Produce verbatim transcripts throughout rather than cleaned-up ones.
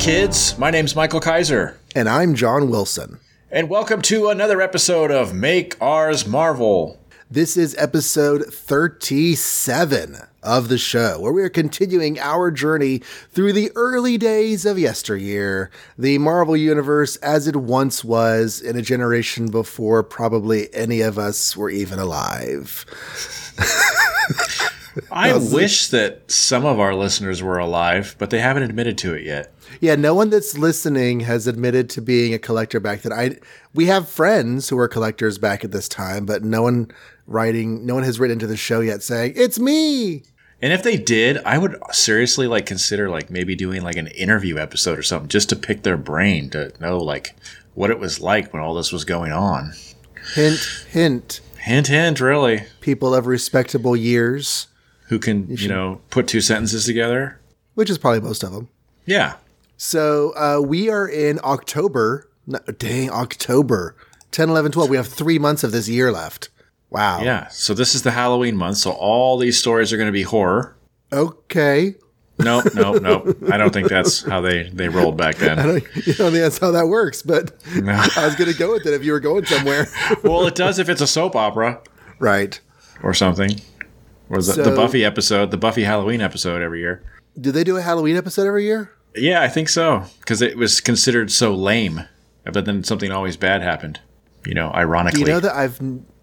kids. My name's Michael Kaiser. And I'm John Wilson. And welcome to another episode of Make Ours Marvel. This is episode thirty-seven of the show, where we are continuing our journey through the early days of yesteryear, the Marvel Universe as it once was in a generation before probably any of us were even alive. I wish that some of our listeners were alive, but they haven't admitted to it yet. Yeah, no one that's listening has admitted to being a collector back then. I we have friends who were collectors back at this time, but no one writing, no one has written to the show yet saying it's me. And if they did, I would seriously like consider like maybe doing like an interview episode or something just to pick their brain to know like what it was like when all this was going on. Hint, hint, hint, hint. Really, people of respectable years who can you, you know put two sentences together, which is probably most of them. Yeah. So uh, we are in October. No, dang, October. ten, eleven, twelve. We have three months of this year left. Wow. Yeah. So this is the Halloween month. So all these stories are going to be horror. Okay. No, no, no. I don't think that's how they, they rolled back then. I don't, you don't think that's how that works, but no. I was going to go with it if you were going somewhere. Well, it does if it's a soap opera. Right. Or something. Or the, so, the Buffy episode, the Buffy Halloween episode every year. Do they do a Halloween episode every year? Yeah, I think so, because it was considered so lame, but then something always bad happened, you know, ironically. Do you know that I've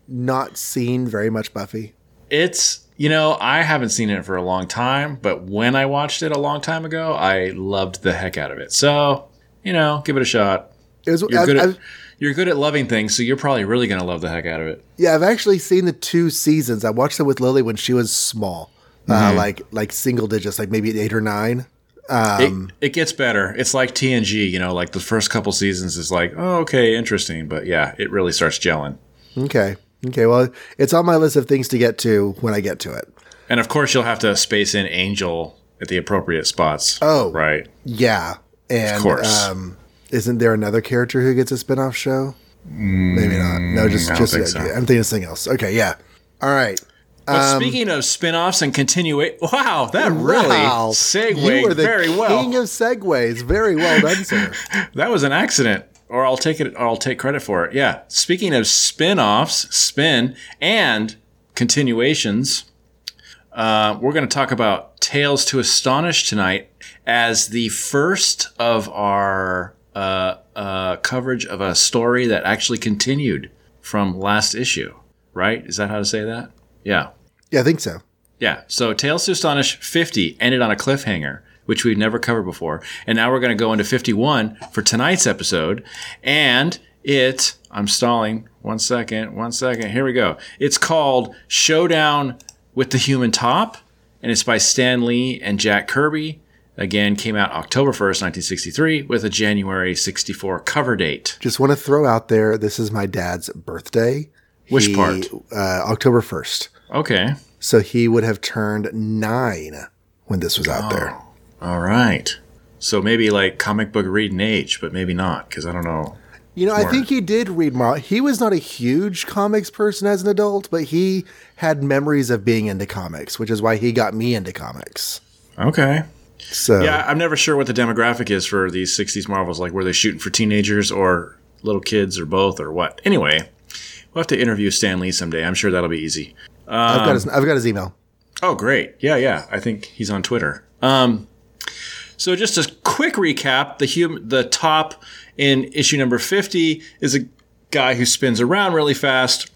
not seen very much Buffy? It's, you know, I haven't seen it for a long time, but when I watched it a long time ago, I loved the heck out of it. So, you know, give it a shot. It was, you're, I've, good at, I've, you're good at loving things, so you're probably really going to love the heck out of it. Yeah, I've actually seen the two seasons. I watched it with Lily when she was small, mm-hmm. uh, like like single digits, like maybe eight or nine. Um, it, it gets better. It's like T N G, you know, like the first couple seasons is like, oh, okay, interesting. But yeah, it really starts gelling. Okay. Okay. Well, it's on my list of things to get to when I get to it. And of course, you'll have to space in Angel at the appropriate spots. Oh, right. Yeah. And of course. Um, isn't there another character who gets a spinoff show? Mm, Maybe not. No, just, just, think so. I'm thinking of something else. Okay. Yeah. All right. But um, speaking of spinoffs and continuate, wow, that really wow. segued you are the very well. King of segues, very well done, sir. That was an accident, or I'll take it. Or I'll take credit for it. Yeah. Speaking of spinoffs, spin and continuations, uh, we're going to talk about Tales to Astonish tonight as the first of our uh, uh, coverage of a story that actually continued from last issue. Right? Is that how to say that? Yeah. Yeah, I think so. Yeah. So Tales to Astonish fifty ended on a cliffhanger, which we've never covered before. And now we're going to go into fifty-one for tonight's episode. And it, I'm stalling. One second. One second. Here we go. It's called Showdown with the Human Top. And it's by Stan Lee and Jack Kirby. Again, came out October first, nineteen sixty-three with a January sixty-four cover date. Just want to throw out there, this is my dad's birthday. Which he, part? Uh, October first. Okay. So he would have turned nine when this was out oh, there. All right. So maybe like comic book reading age, but maybe not because I don't know. You know, more. I think he did read Marvel. He was not a huge comics person as an adult, but he had memories of being into comics, which is why he got me into comics. Okay. So yeah, I'm never sure what the demographic is for these sixties Marvels. Like, were they shooting for teenagers or little kids or both or what? Anyway, we'll have to interview Stan Lee someday. I'm sure that'll be easy. Um, I've got his, I've got his email. Oh, great. Yeah, yeah. I think he's on Twitter. Um, so just a quick recap. The hum- the top in issue number fifty is a guy who spins around really fast.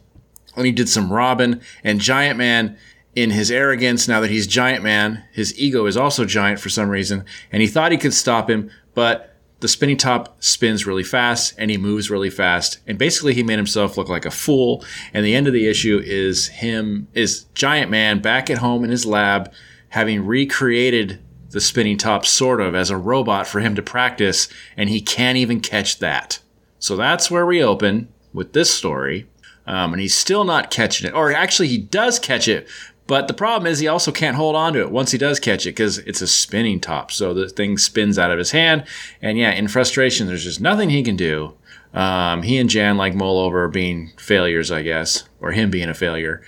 And he did some Robin and Giant Man in his arrogance. Now that he's Giant Man, his ego is also giant for some reason. And he thought he could stop him, but the spinning top spins really fast, and he moves really fast. And basically, he made himself look like a fool. And the end of the issue is him, is Giant Man back at home in his lab, having recreated the spinning top sort of as a robot for him to practice, and he can't even catch that. So that's where we open with this story. Um, and he's still not catching it. Or actually, he does catch it, but the problem is he also can't hold on to it once he does catch it because it's a spinning top. So the thing spins out of his hand. And, yeah, in frustration, there's just nothing he can do. Um, he and Jan like mull over being failures, I guess, or him being a failure.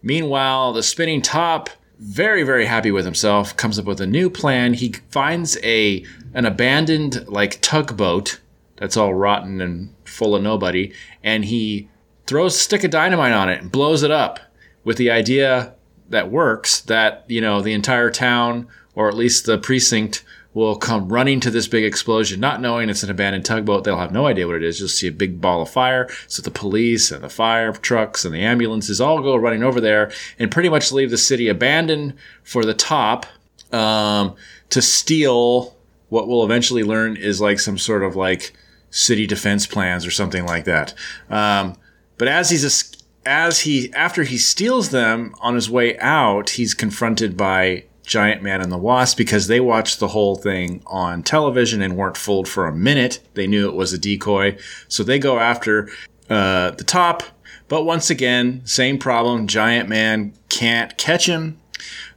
Meanwhile, the spinning top very, very happy with himself, comes up with a new plan. He finds a an abandoned, like, tugboat that's all rotten and full of nobody, and he throws a stick of dynamite on it and blows it up with the idea that works, that, you know, the entire town, or at least the precinct, will come running to this big explosion, not knowing it's an abandoned tugboat. They'll have no idea what it is. You'll see a big ball of fire. So the police and the fire trucks and the ambulances all go running over there and pretty much leave the city abandoned for the top um, to steal what we'll eventually learn is like some sort of like city defense plans or something like that. Um, but as he's a, as he after he steals them on his way out, he's confronted by Giant Man and the Wasp, because they watched the whole thing on television and weren't fooled for a minute. They knew it was a decoy. So they go after uh, the top. But once again, same problem. Giant Man can't catch him.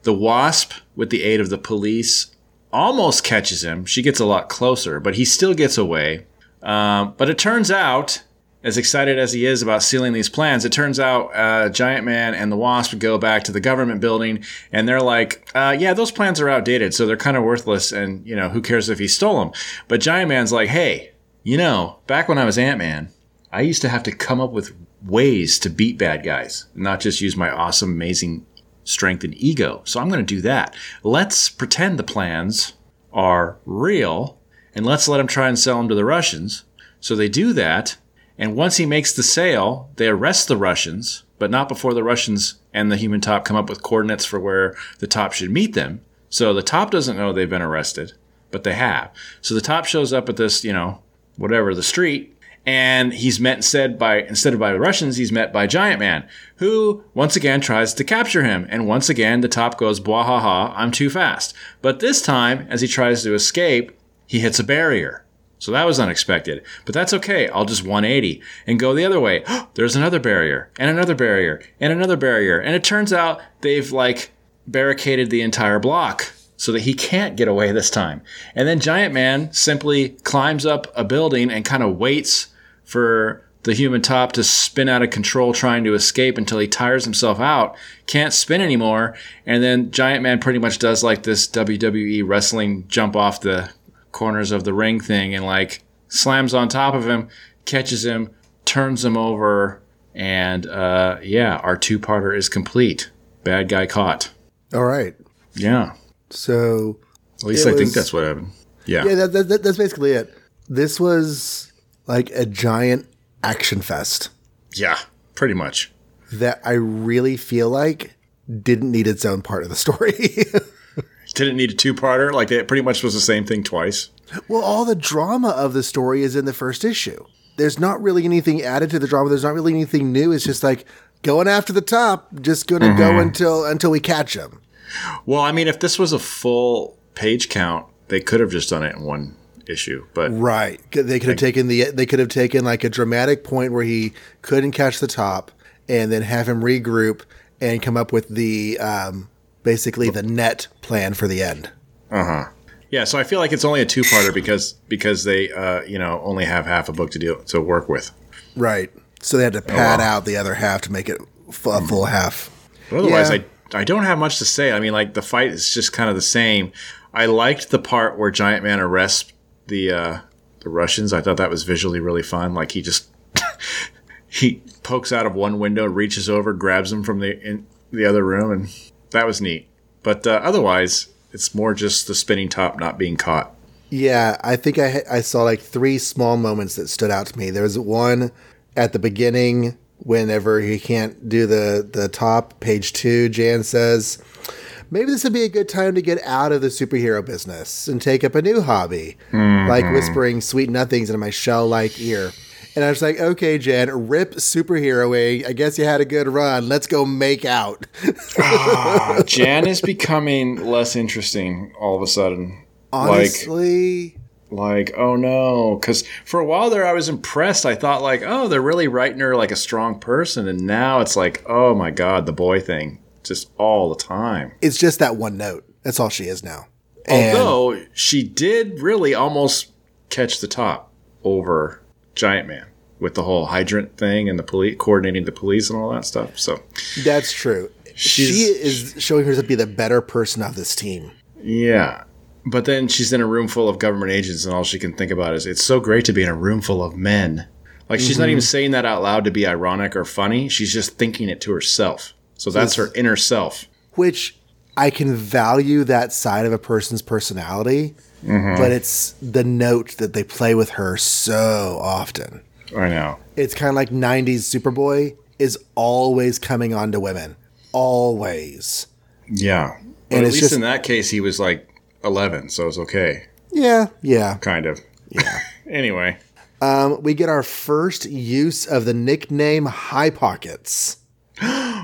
The Wasp, with the aid of the police, almost catches him. She gets a lot closer, but he still gets away. Um, but it turns out, as excited as he is about sealing these plans, it turns out uh, Giant Man and the Wasp go back to the government building, and they're like, uh, yeah, those plans are outdated, so they're kind of worthless, and, you know, who cares if he stole them? But Giant Man's like, hey, you know, back when I was Ant-Man, I used to have to come up with ways to beat bad guys, not just use my awesome, amazing strength and ego. So I'm going to do that. Let's pretend the plans are real, and let's let him try and sell them to the Russians. So they do that. And once he makes the sale, they arrest the Russians, but not before the Russians and the Human Top come up with coordinates for where the Top should meet them. So the Top doesn't know they've been arrested, but they have. So the Top shows up at this, you know, whatever, the street, and he's met instead by, instead of by the Russians, he's met by Giant Man, who once again tries to capture him. And once again, the Top goes, bwahaha, I'm too fast. But this time, as he tries to escape, he hits a barrier. So that was unexpected, but that's okay. I'll just one eighty and go the other way. There's another barrier and another barrier and another barrier. And it turns out they've like barricaded the entire block so that he can't get away this time. And then Giant Man simply climbs up a building and kind of waits for the Human Top to spin out of control trying to escape until he tires himself out, can't spin anymore. And then Giant Man pretty much does like this W W E wrestling jump off the corners of the ring thing and like slams on top of him, catches him, turns him over, and uh yeah, our two-parter is complete. Bad guy caught. All right. Yeah. So at least I was, think that's what happened. Yeah. Yeah. That, that, that's basically it. This was like a giant action fest. Yeah. Pretty much. That I really feel like didn't need its own part of the story. Didn't need a two-parter. Like, it pretty much was the same thing twice. Well, all the drama of the story is in the first issue. There's not really anything added to the drama. There's not really anything new. It's just like going after the top, just going to mm-hmm. go until until we catch him. Well, I mean, if this was a full page count, they could have just done it in one issue. But right. They could have taken the they could have taken like a dramatic point where he couldn't catch the top and then have him regroup and come up with the um basically the net plan for the end. Uh-huh. Yeah, so I feel like it's only a two-parter because because they uh, you know, only have half a book to deal to work with. Right. So they had to pad oh, wow. out the other half to make it a full mm. half. But otherwise, yeah. I I don't have much to say. I mean, like, the fight is just kind of the same. I liked the part where Giant Man arrests the uh, the Russians. I thought that was visually really fun. Like, he just he pokes out of one window, reaches over, grabs him from the in the other room, and that was neat. But uh, otherwise, it's more just the spinning top not being caught. Yeah, I think I ha- I saw like three small moments that stood out to me. There was one at the beginning whenever he can't do the, the top. Page two, Jan says, maybe this would be a good time to get out of the superhero business and take up a new hobby, mm-hmm. like whispering sweet nothings into my shell-like ear. And I was like, okay, Jan, rip superheroing. I guess you had a good run. Let's go make out. ah, Jan is becoming less interesting all of a sudden. Honestly? Like, like oh, no. Because for a while there, I was impressed. I thought, like, oh, they're really writing her like a strong person. And now it's like, oh, my God, the boy thing. Just all the time. It's just that one note. That's all she is now. And although she did really almost catch the top over Giant Man with the whole hydrant thing and the police coordinating the police and all that stuff. So that's true. she's, she is showing herself to be the better person of this team. Yeah. But then she's in a room full of government agents, and all she can think about is, it's so great to be in a room full of men. Like, she's mm-hmm. not even saying that out loud to be ironic or funny. She's just thinking it to herself. So that's yes. her inner self. Which, I can value that side of a person's personality, mm-hmm. but it's the note that they play with her so often. I know. It's kind of like nineties Superboy is always coming on to women. Always. Yeah. Well, and at least just, in that case, he was like eleven, so it's okay. Yeah, yeah. Kind of. Yeah. Anyway. Um, we get our first use of the nickname High Pockets.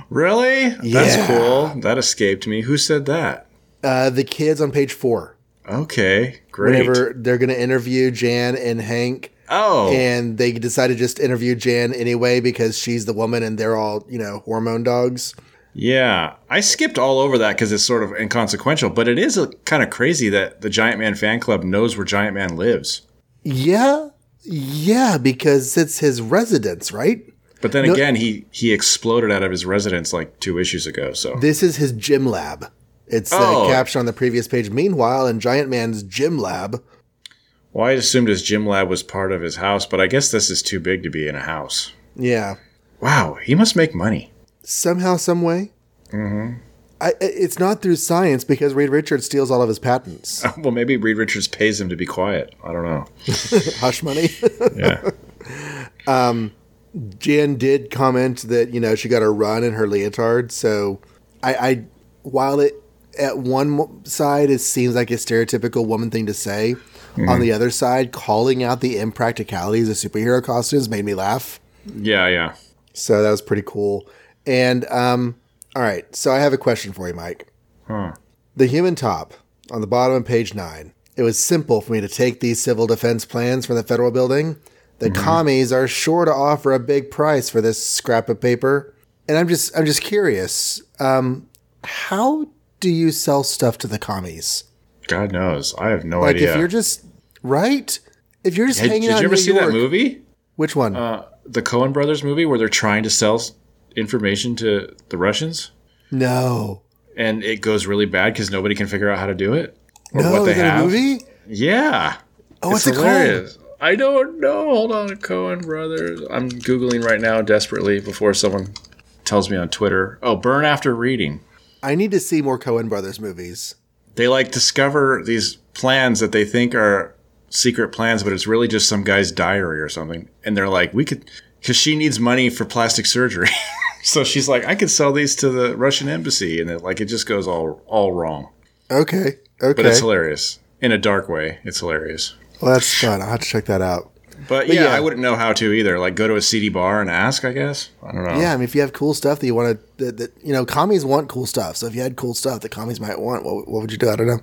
Really? Yeah. That's cool. That escaped me. Who said that? Uh, the kids on page four. Okay, great. Whenever they're going to interview Jan and Hank. Oh. And they decide to just interview Jan anyway because she's the woman and they're all, you know, hormone dogs. Yeah. I skipped all over that because it's sort of inconsequential, but it is kind of crazy that the Giant Man fan club knows where Giant Man lives. Yeah. Yeah, because it's his residence, right? But then no, again, he, he exploded out of his residence like two issues ago. So this is his gym lab. It's oh. uh, captioned on the previous page. Meanwhile, in Giant Man's gym lab. Well, I assumed his gym lab was part of his house, but I guess this is too big to be in a house. Yeah. Wow, he must make money. Somehow, some way. Mm-hmm. I, it's not through science because Reed Richards steals all of his patents. Well, maybe Reed Richards pays him to be quiet. I don't know. Hush money. Yeah. Um, Jan did comment that, you know, she got her run in her leotard. So I, I while it at one side, it seems like a stereotypical woman thing to say. Mm-hmm. On the other side, calling out the impracticalities of superhero costumes made me laugh. Yeah. Yeah. So that was pretty cool. And, um, all right, so I have a question for you, Mike. Huh. The Human Top, on the bottom of page nine, it was simple for me to take these civil defense plans from the federal building. The mm-hmm. commies are sure to offer a big price for this scrap of paper. And I'm just I'm just curious, um, how do you sell stuff to the commies? God knows. I have no like idea. Like, if you're just, right? If you're just hey, hanging out in New York. Did you ever see York, that movie? Which one? Uh, the Coen Brothers movie where they're trying to sell information to the Russians? No. And it goes really bad because nobody can figure out how to do it or no, what they is that have. A movie? Yeah. Oh, what's it called? I don't know. Hold on, Coen Brothers. I'm googling right now desperately before someone tells me on Twitter. Oh, Burn After Reading. I need to see more Coen Brothers movies. They like discover these plans that they think are secret plans, but it's really just some guy's diary or something. And they're like, we could, because she needs money for plastic surgery. So she's like, I could sell these to the Russian embassy, and it, like it just goes all all wrong. Okay, okay, but it's hilarious in a dark way. It's hilarious. Well, that's fun. I'll have to check that out. But, but yeah, yeah, I wouldn't know how to either. Like, go to a seedy bar and ask. I guess I don't know. Yeah, I mean, if you have cool stuff that you want to, that, that you know, commies want cool stuff. So if you had cool stuff that commies might want, what what would you do? I don't know.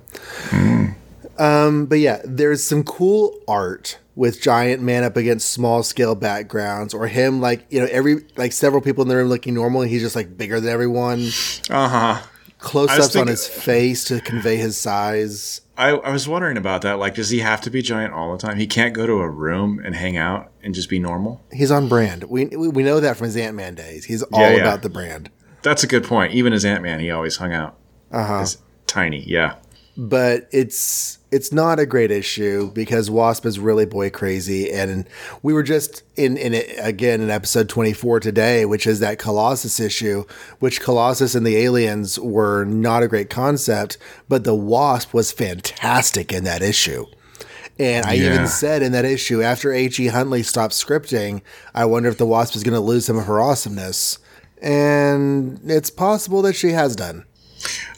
Mm. Um, but yeah, there's some cool art with Giant Man up against small scale backgrounds, or him like, you know, every like several people in the room looking normal and he's just like bigger than everyone. Uh-huh. Close ups thinking, on his face to convey his size. I, I was wondering about that. Like, does he have to be giant all the time? He can't go to a room and hang out and just be normal? He's on brand. We we, we know that from his Ant-Man days. He's all yeah, yeah. about the brand. That's a good point. Even as Ant-Man, he always hung out. Uh-huh. He's tiny, yeah. But it's it's not a great issue because Wasp is really boy crazy. And we were just in, in it again, in episode twenty-four today, which is that Colossus issue, which Colossus and the aliens were not a great concept, but the Wasp was fantastic in that issue. And I yeah. even said in that issue, after H E. Huntley stopped scripting, I wonder if the Wasp is going to lose some of her awesomeness. And it's possible that she has done.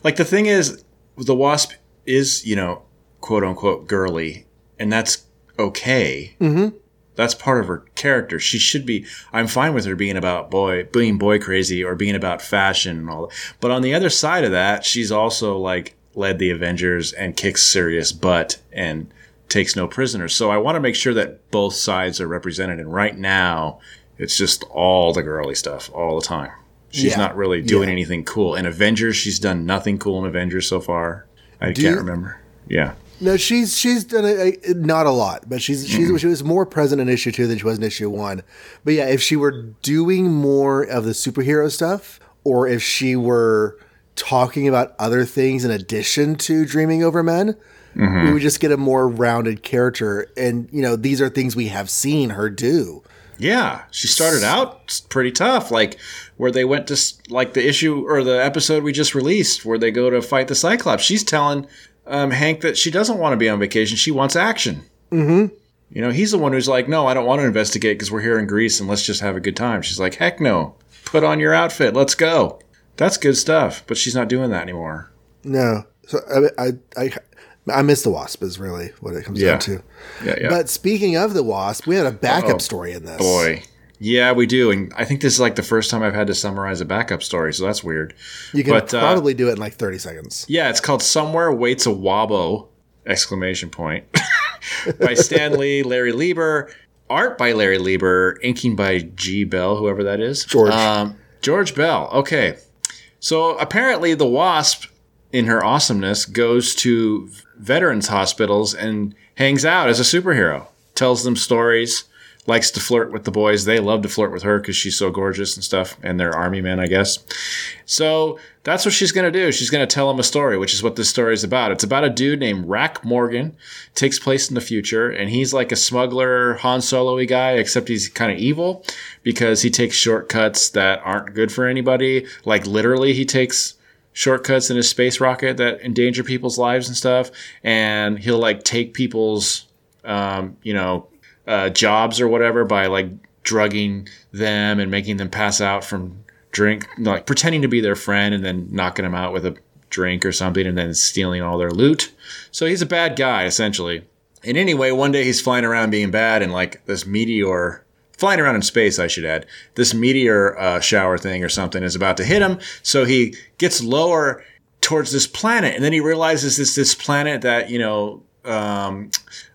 Like, the thing is, the Wasp is, you know, quote unquote girly, and that's okay. Mm-hmm. That's part of her character. She should be. I'm fine with her being about boy, being boy crazy, or being about fashion and all that. But on the other side of that, she's also like led the Avengers and kicks serious butt and takes no prisoners. So I want to make sure that both sides are represented. And right now, it's just all the girly stuff all the time. She's yeah. not really doing yeah. anything cool. In Avengers, she's done nothing cool in Avengers so far. I Do can't you, remember. Yeah. No, she's she's done a, a, not a lot, but she's, she's mm-hmm. she was more present in issue two than she was in issue one. But yeah, if she were doing more of the superhero stuff or if she were talking about other things in addition to dreaming over men, mm-hmm. we would just get a more rounded character. And, you know, these are things we have seen her do. Yeah, she started out pretty tough, like where they went to like the issue or the episode we just released where they go to fight the Cyclops. She's telling um, Hank that she doesn't want to be on vacation. She wants action. Mm-hmm. You know, he's the one who's like, no, I don't want to investigate because we're here in Greece and let's just have a good time. She's like, heck no, put on your outfit. Let's go. That's good stuff. But she's not doing that anymore. No. So I, I, I I miss the Wasp is really what it comes yeah. down to. Yeah, yeah. But speaking of the Wasp, we had a backup Uh-oh. story in this. Boy. Yeah, we do. And I think this is like the first time I've had to summarize a backup story, so that's weird. You can but, probably uh, do it in like thirty seconds. Yeah, it's called Somewhere Waits a Wabbo! Exclamation point. By Stan Lee, Larry Lieber. Art by Larry Lieber. Inking by G. Bell, whoever that is. George. Um, George Bell. Okay. So apparently the Wasp, in her awesomeness, goes to veterans hospitals and hangs out as a superhero, tells them stories, likes to flirt with the boys. They love to flirt with her because she's so gorgeous and stuff, and they're army men, I guess. So that's what she's going to do. She's going to tell them a story, which is what this story is about. It's about a dude named Rack Morgan. It takes place in the future, and he's like a smuggler, Han Solo-y guy, except he's kind of evil because he takes shortcuts that aren't good for anybody. Like, literally, he takes shortcuts in his space rocket that endanger people's lives and stuff, and he'll like take people's um you know uh jobs or whatever by like drugging them and making them pass out from drink, like pretending to be their friend and then knocking them out with a drink or something and then stealing all their loot. So he's a bad guy essentially. And anyway, one day he's flying around being bad and like this meteor Flying around in space, I should add. This meteor uh, shower thing or something is about to hit him. So he gets lower towards this planet. And then he realizes it's this planet that, you know, um,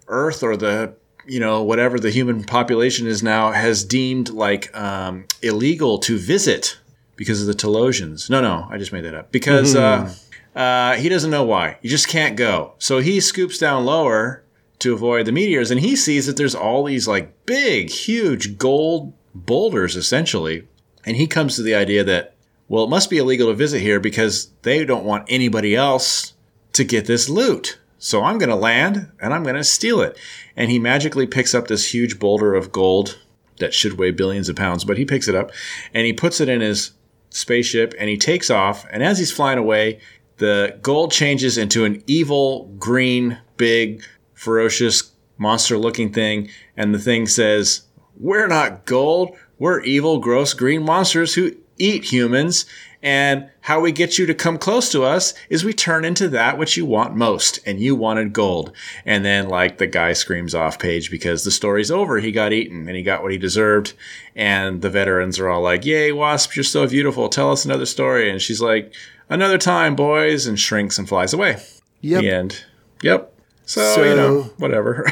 Earth or the, you know, whatever the human population is now has deemed like um, illegal to visit because of the Telosians. No, no, I just made that up. Because mm-hmm. uh, uh, he doesn't know why. You just can't go. So he scoops down lower to avoid the meteors, and he sees that there's all these like big, huge gold boulders essentially, and he comes to the idea that, well, it must be illegal to visit here because they don't want anybody else to get this loot. So I'm going to land and I'm going to steal it. And he magically picks up this huge boulder of gold that should weigh billions of pounds, but he picks it up and he puts it in his spaceship and he takes off. And as he's flying away, the gold changes into an evil green big ferocious monster-looking thing, and the thing says, "We're not gold. We're evil, gross, green monsters who eat humans. And how we get you to come close to us is we turn into that which you want most, and you wanted gold." And then, like, the guy screams off page because the story's over. He got eaten, and he got what he deserved. And the veterans are all like, "Yay, Wasp! You're so beautiful. Tell us another story." And she's like, "Another time, boys," and shrinks and flies away. Yep. The end. Yep. So, so, you know, whatever.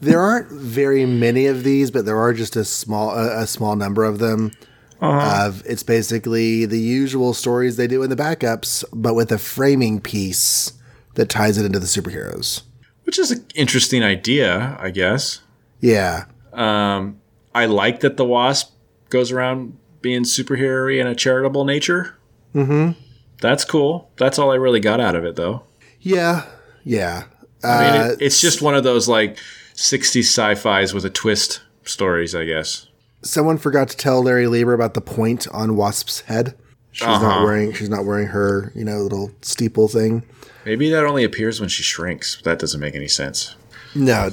There aren't very many of these, but there are just a small a, a small number of them. Uh-huh. Uh, it's basically the usual stories they do in the backups, but with a framing piece that ties it into the superheroes. Which is an interesting idea, I guess. Yeah. Um, I like that the Wasp goes around being superhero-y in a charitable nature. Mm-hmm. That's cool. That's all I really got out of it, though. Yeah. Yeah. Uh, I mean, it, it's just one of those like sixties sci-fis with a twist stories, I guess. Someone forgot to tell Larry Lieber about the point on Wasp's head. She's uh-huh. not wearing she's not wearing her, you know, little steeple thing. Maybe that only appears when she shrinks. That doesn't make any sense. No.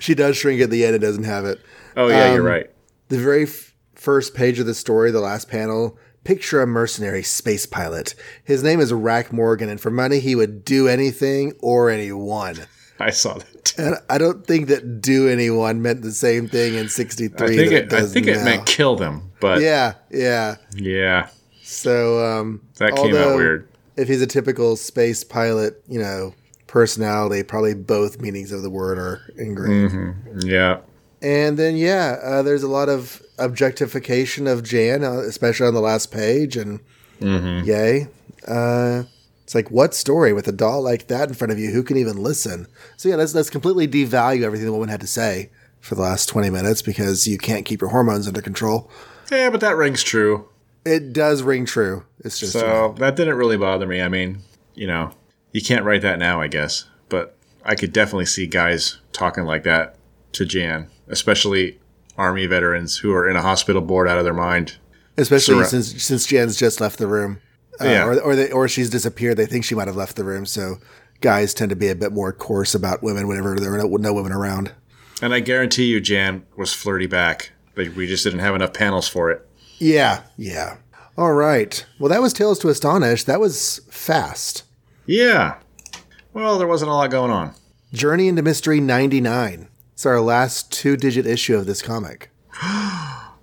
She does shrink at the end. It doesn't have it. Oh, yeah, um, you're right. The very f- first page of the story, the last panel, picture a mercenary space pilot. His name is Rack Morgan, and for money, he would do anything or anyone. I saw that. And I don't think that "do anyone" meant the same thing in sixty-three. I think, it, it, I think it meant kill them. But yeah, yeah, yeah. So um, that came out weird. If he's a typical space pilot, you know, personality, probably both meanings of the word are ingrained. Mm-hmm. Yeah. And then, yeah, uh, there's a lot of objectification of Jan, uh, especially on the last page. And mm-hmm. yay. Uh, it's like, what story with a doll like that in front of you? Who can even listen? So, yeah, let's, let's completely devalue everything the woman had to say for the last twenty minutes because you can't keep your hormones under control. Yeah, but that rings true. It does ring true. It's just so that didn't really bother me. I mean, you know, you can't write that now, I guess, but I could definitely see guys talking like that to Jan, especially Army veterans who are in a hospital bored out of their mind. Especially Sur- since since Jan's just left the room, uh, yeah. or or, they, or she's disappeared. They think she might have left the room, so guys tend to be a bit more coarse about women whenever there are no, no women around. And I guarantee you, Jan was flirty back. Like, we just didn't have enough panels for it. Yeah, yeah. All right. Well, that was Tales to Astonish. That was fast. Yeah. Well, there wasn't a lot going on. Journey into Mystery ninety-nine. It's our last two-digit issue of this comic.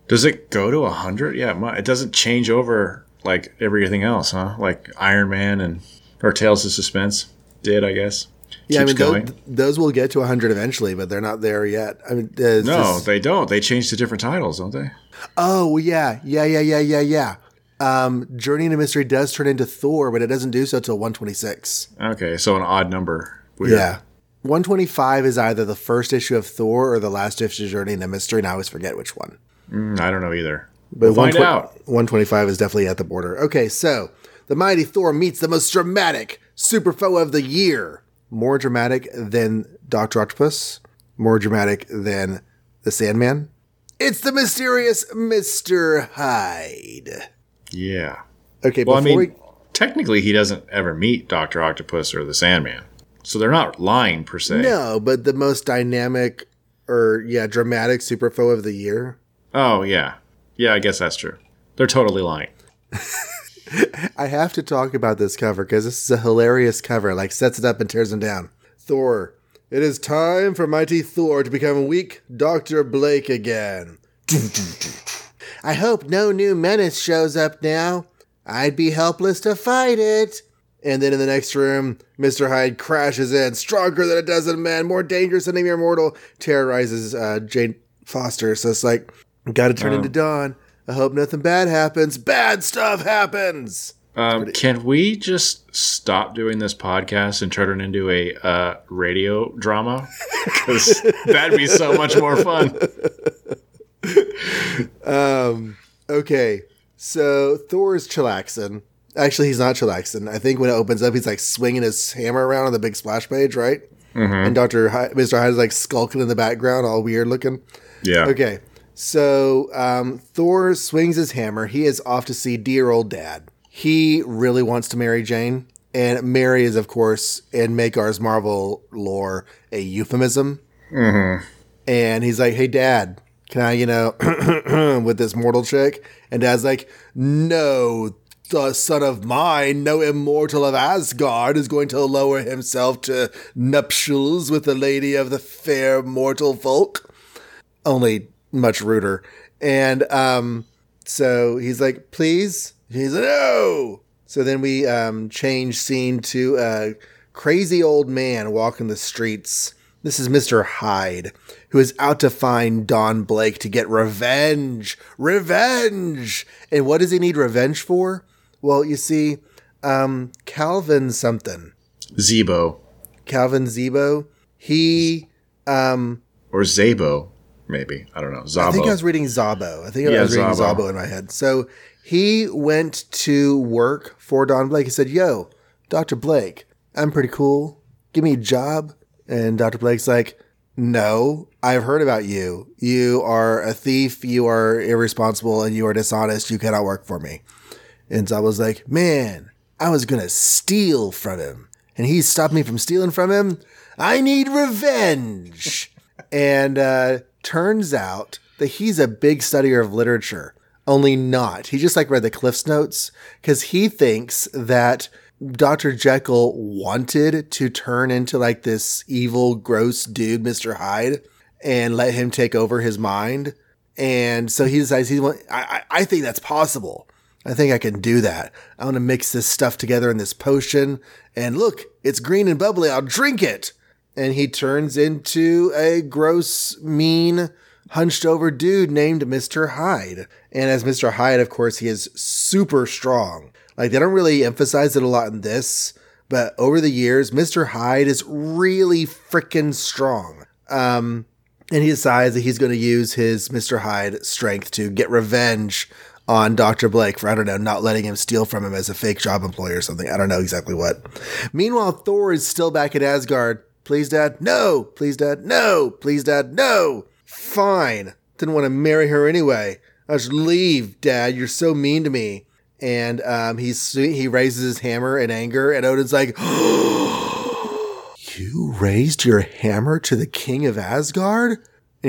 Does it go to one hundred? Yeah, it doesn't change over like everything else, huh? Like Iron Man and or Tales of Suspense did, I guess. Yeah, Keeps I mean, those, those will get to one hundred eventually, but they're not there yet. I mean, no, just... they don't. They change to different titles, don't they? Oh, yeah. Yeah, yeah, yeah, yeah, yeah. Um, Journey into Mystery does turn into Thor, but it doesn't do so till one twenty-six. Okay, so an odd number. Weird. Yeah. one twenty-five is either the first issue of Thor or the last issue of Journey into Mystery, and I always forget which one. Mm, I don't know either. But we'll find out. one twenty-five is definitely at the border. Okay, so the mighty Thor meets the most dramatic super foe of the year. More dramatic than Doctor Octopus. More dramatic than the Sandman. It's the mysterious Mister Hyde. Yeah. Okay, well, I mean, we... technically he doesn't ever meet Doctor Octopus or the Sandman. So they're not lying, per se. No, but the most dynamic or, yeah, dramatic super foe of the year. Oh, yeah. Yeah, I guess that's true. They're totally lying. I have to talk about this cover because this is a hilarious cover. Like, sets it up and tears him down. Thor. It is time for mighty Thor to become weak Doctor Blake again. I hope no new menace shows up now. I'd be helpless to fight it. And then in the next room, Mister Hyde crashes in. Stronger than a dozen men. More dangerous than a mere mortal. Terrorizes uh, Jane Foster. So it's like... Got to turn um, into Dawn. I hope nothing bad happens. Bad stuff happens. Um, can we just stop doing this podcast and turn it into a uh, radio drama? Because that'd be so much more fun. Um. Okay. So Thor is chillaxing. Actually, he's not chillaxing. I think when it opens up, he's like swinging his hammer around on the big splash page, right? Mm-hmm. And Doctor Hi- Mister Hyde is like skulking in the background, all weird looking. Yeah. Okay. So um, Thor swings his hammer. He is off to see dear old dad. He really wants to marry Jane. And marry is, of course, in Make Ours Marvel lore, a euphemism. Mm-hmm. And he's like, hey, dad, can I, you know, with this mortal chick? And dad's like, no, the son of mine, no immortal of Asgard, is going to lower himself to nuptials with the lady of the fair mortal folk. Only... much ruder. And um, so he's like, please? He's like, no! So then we um, change scene to a crazy old man walking the streets. This is Mister Hyde, who is out to find Don Blake to get revenge. Revenge! And what does he need revenge for? Well, you see, um, Calvin something. Zabo. Calvin Zabo. He... Um, or Zabo. Maybe. I don't know. Zabo. I think I was reading Zabo. I think yeah, I was reading Zabo. Zabo in my head. So he went to work for Don Blake. He said, yo, Doctor Blake, I'm pretty cool. Give me a job. And Doctor Blake's like, no, I've heard about you. You are a thief. You are irresponsible and you are dishonest. You cannot work for me. And Zabo's like, man, I was going to steal from him. And he stopped me from stealing from him. I need revenge. and, uh, turns out that he's a big studier of literature, only not. He just like read the Cliff's Notes because he thinks that Doctor Jekyll wanted to turn into like this evil, gross dude, Mister Hyde, and let him take over his mind. And so he decides he wants, I, I think that's possible. I think I can do that. I want to mix this stuff together in this potion. And look, it's green and bubbly. I'll drink it. And he turns into a gross, mean, hunched-over dude named Mister Hyde. And as Mister Hyde, of course, he is super strong. Like, they don't really emphasize it a lot in this, but over the years, Mister Hyde is really freaking strong. Um, and he decides that he's going to use his Mister Hyde strength to get revenge on Doctor Blake for, I don't know, not letting him steal from him as a fake job employee or something. I don't know exactly what. Meanwhile, Thor is still back at Asgard. Please, Dad, no. Please, Dad, no. Please, Dad, no. Fine. Didn't want to marry her anyway. I'll just leave, Dad. You're so mean to me. And um, he's, he raises his hammer in anger, and Odin's like, you raised your hammer to the king of Asgard? And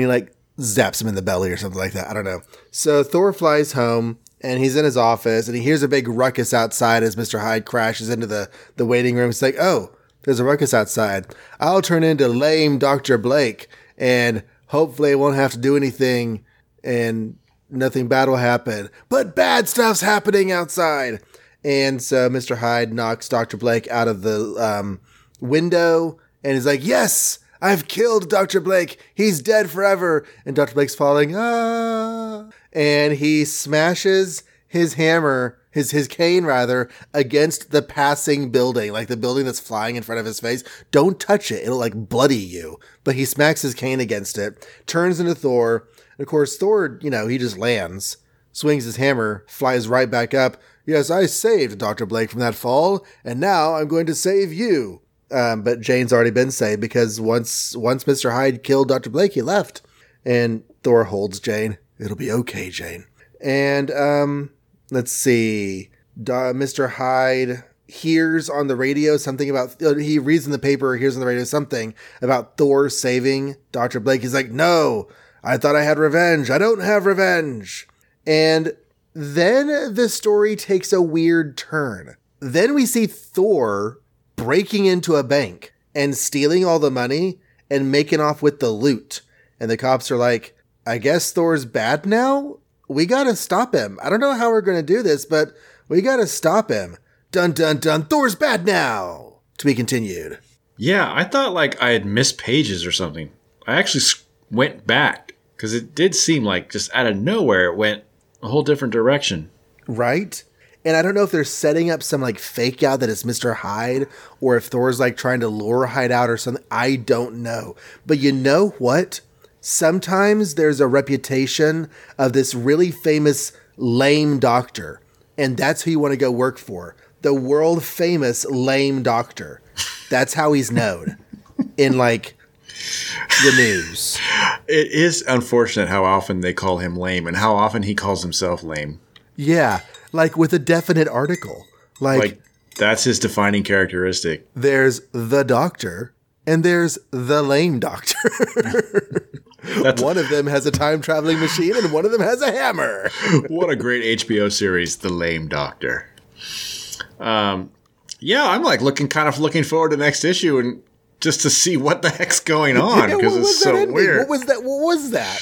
he, like, zaps him in the belly or something like that. I don't know. So Thor flies home, and he's in his office, and he hears a big ruckus outside as Mister Hyde crashes into the, the waiting room. He's like, oh, there's a ruckus outside. I'll turn into lame Doctor Blake, and hopefully I won't have to do anything, and nothing bad will happen. But bad stuff's happening outside. And so Mister Hyde knocks Doctor Blake out of the um, window, and he's like, yes, I've killed Doctor Blake. He's dead forever. And Doctor Blake's falling. Ah. And he smashes his hammer, his his cane rather, against the passing building, like the building that's flying in front of his face. Don't touch it. It'll like bloody you. But he smacks his cane against it, turns into Thor. And of course, Thor, you know, he just lands, swings his hammer, flies right back up. Yes, I saved Doctor Blake from that fall, and now I'm going to save you. Um, but Jane's already been saved because once once Mister Hyde killed Doctor Blake, he left. And Thor holds Jane. It'll be okay, Jane. And um, let's see. Mister Hyde hears on the radio something about, he reads in the paper, hears on the radio something about Thor saving Doctor Blake. He's like, no, I thought I had revenge. I don't have revenge. And then the story takes a weird turn. Then we see Thor breaking into a bank and stealing all the money and making off with the loot. And the cops are like, I guess Thor's bad now? We gotta stop him. I don't know how we're gonna do this, but we gotta stop him. Dun, dun, dun, Thor's bad now! To be continued. Yeah, I thought like I had missed pages or something. I actually went back, because it did seem like just out of nowhere it went a whole different direction. Right? And I don't know if they're setting up some like fake out that it's Mister Hyde, or if Thor's like trying to lure Hyde out or something. I don't know. But you know what? Sometimes there's a reputation of this really famous lame doctor, and that's who you want to go work for. The world famous lame doctor. That's how he's known in like the news. It is unfortunate how often they call him lame and how often he calls himself lame. Yeah. Like with a definite article. Like, like that's his defining characteristic. There's the doctor and there's the lame doctor. One of them has a time traveling machine and one of them has a hammer. What a great H B O series, The Lame Doctor. Um, yeah, I'm like looking kind of looking forward to next issue and just to see what the heck's going on because yeah, it's so ending? Weird. What was that? What was that?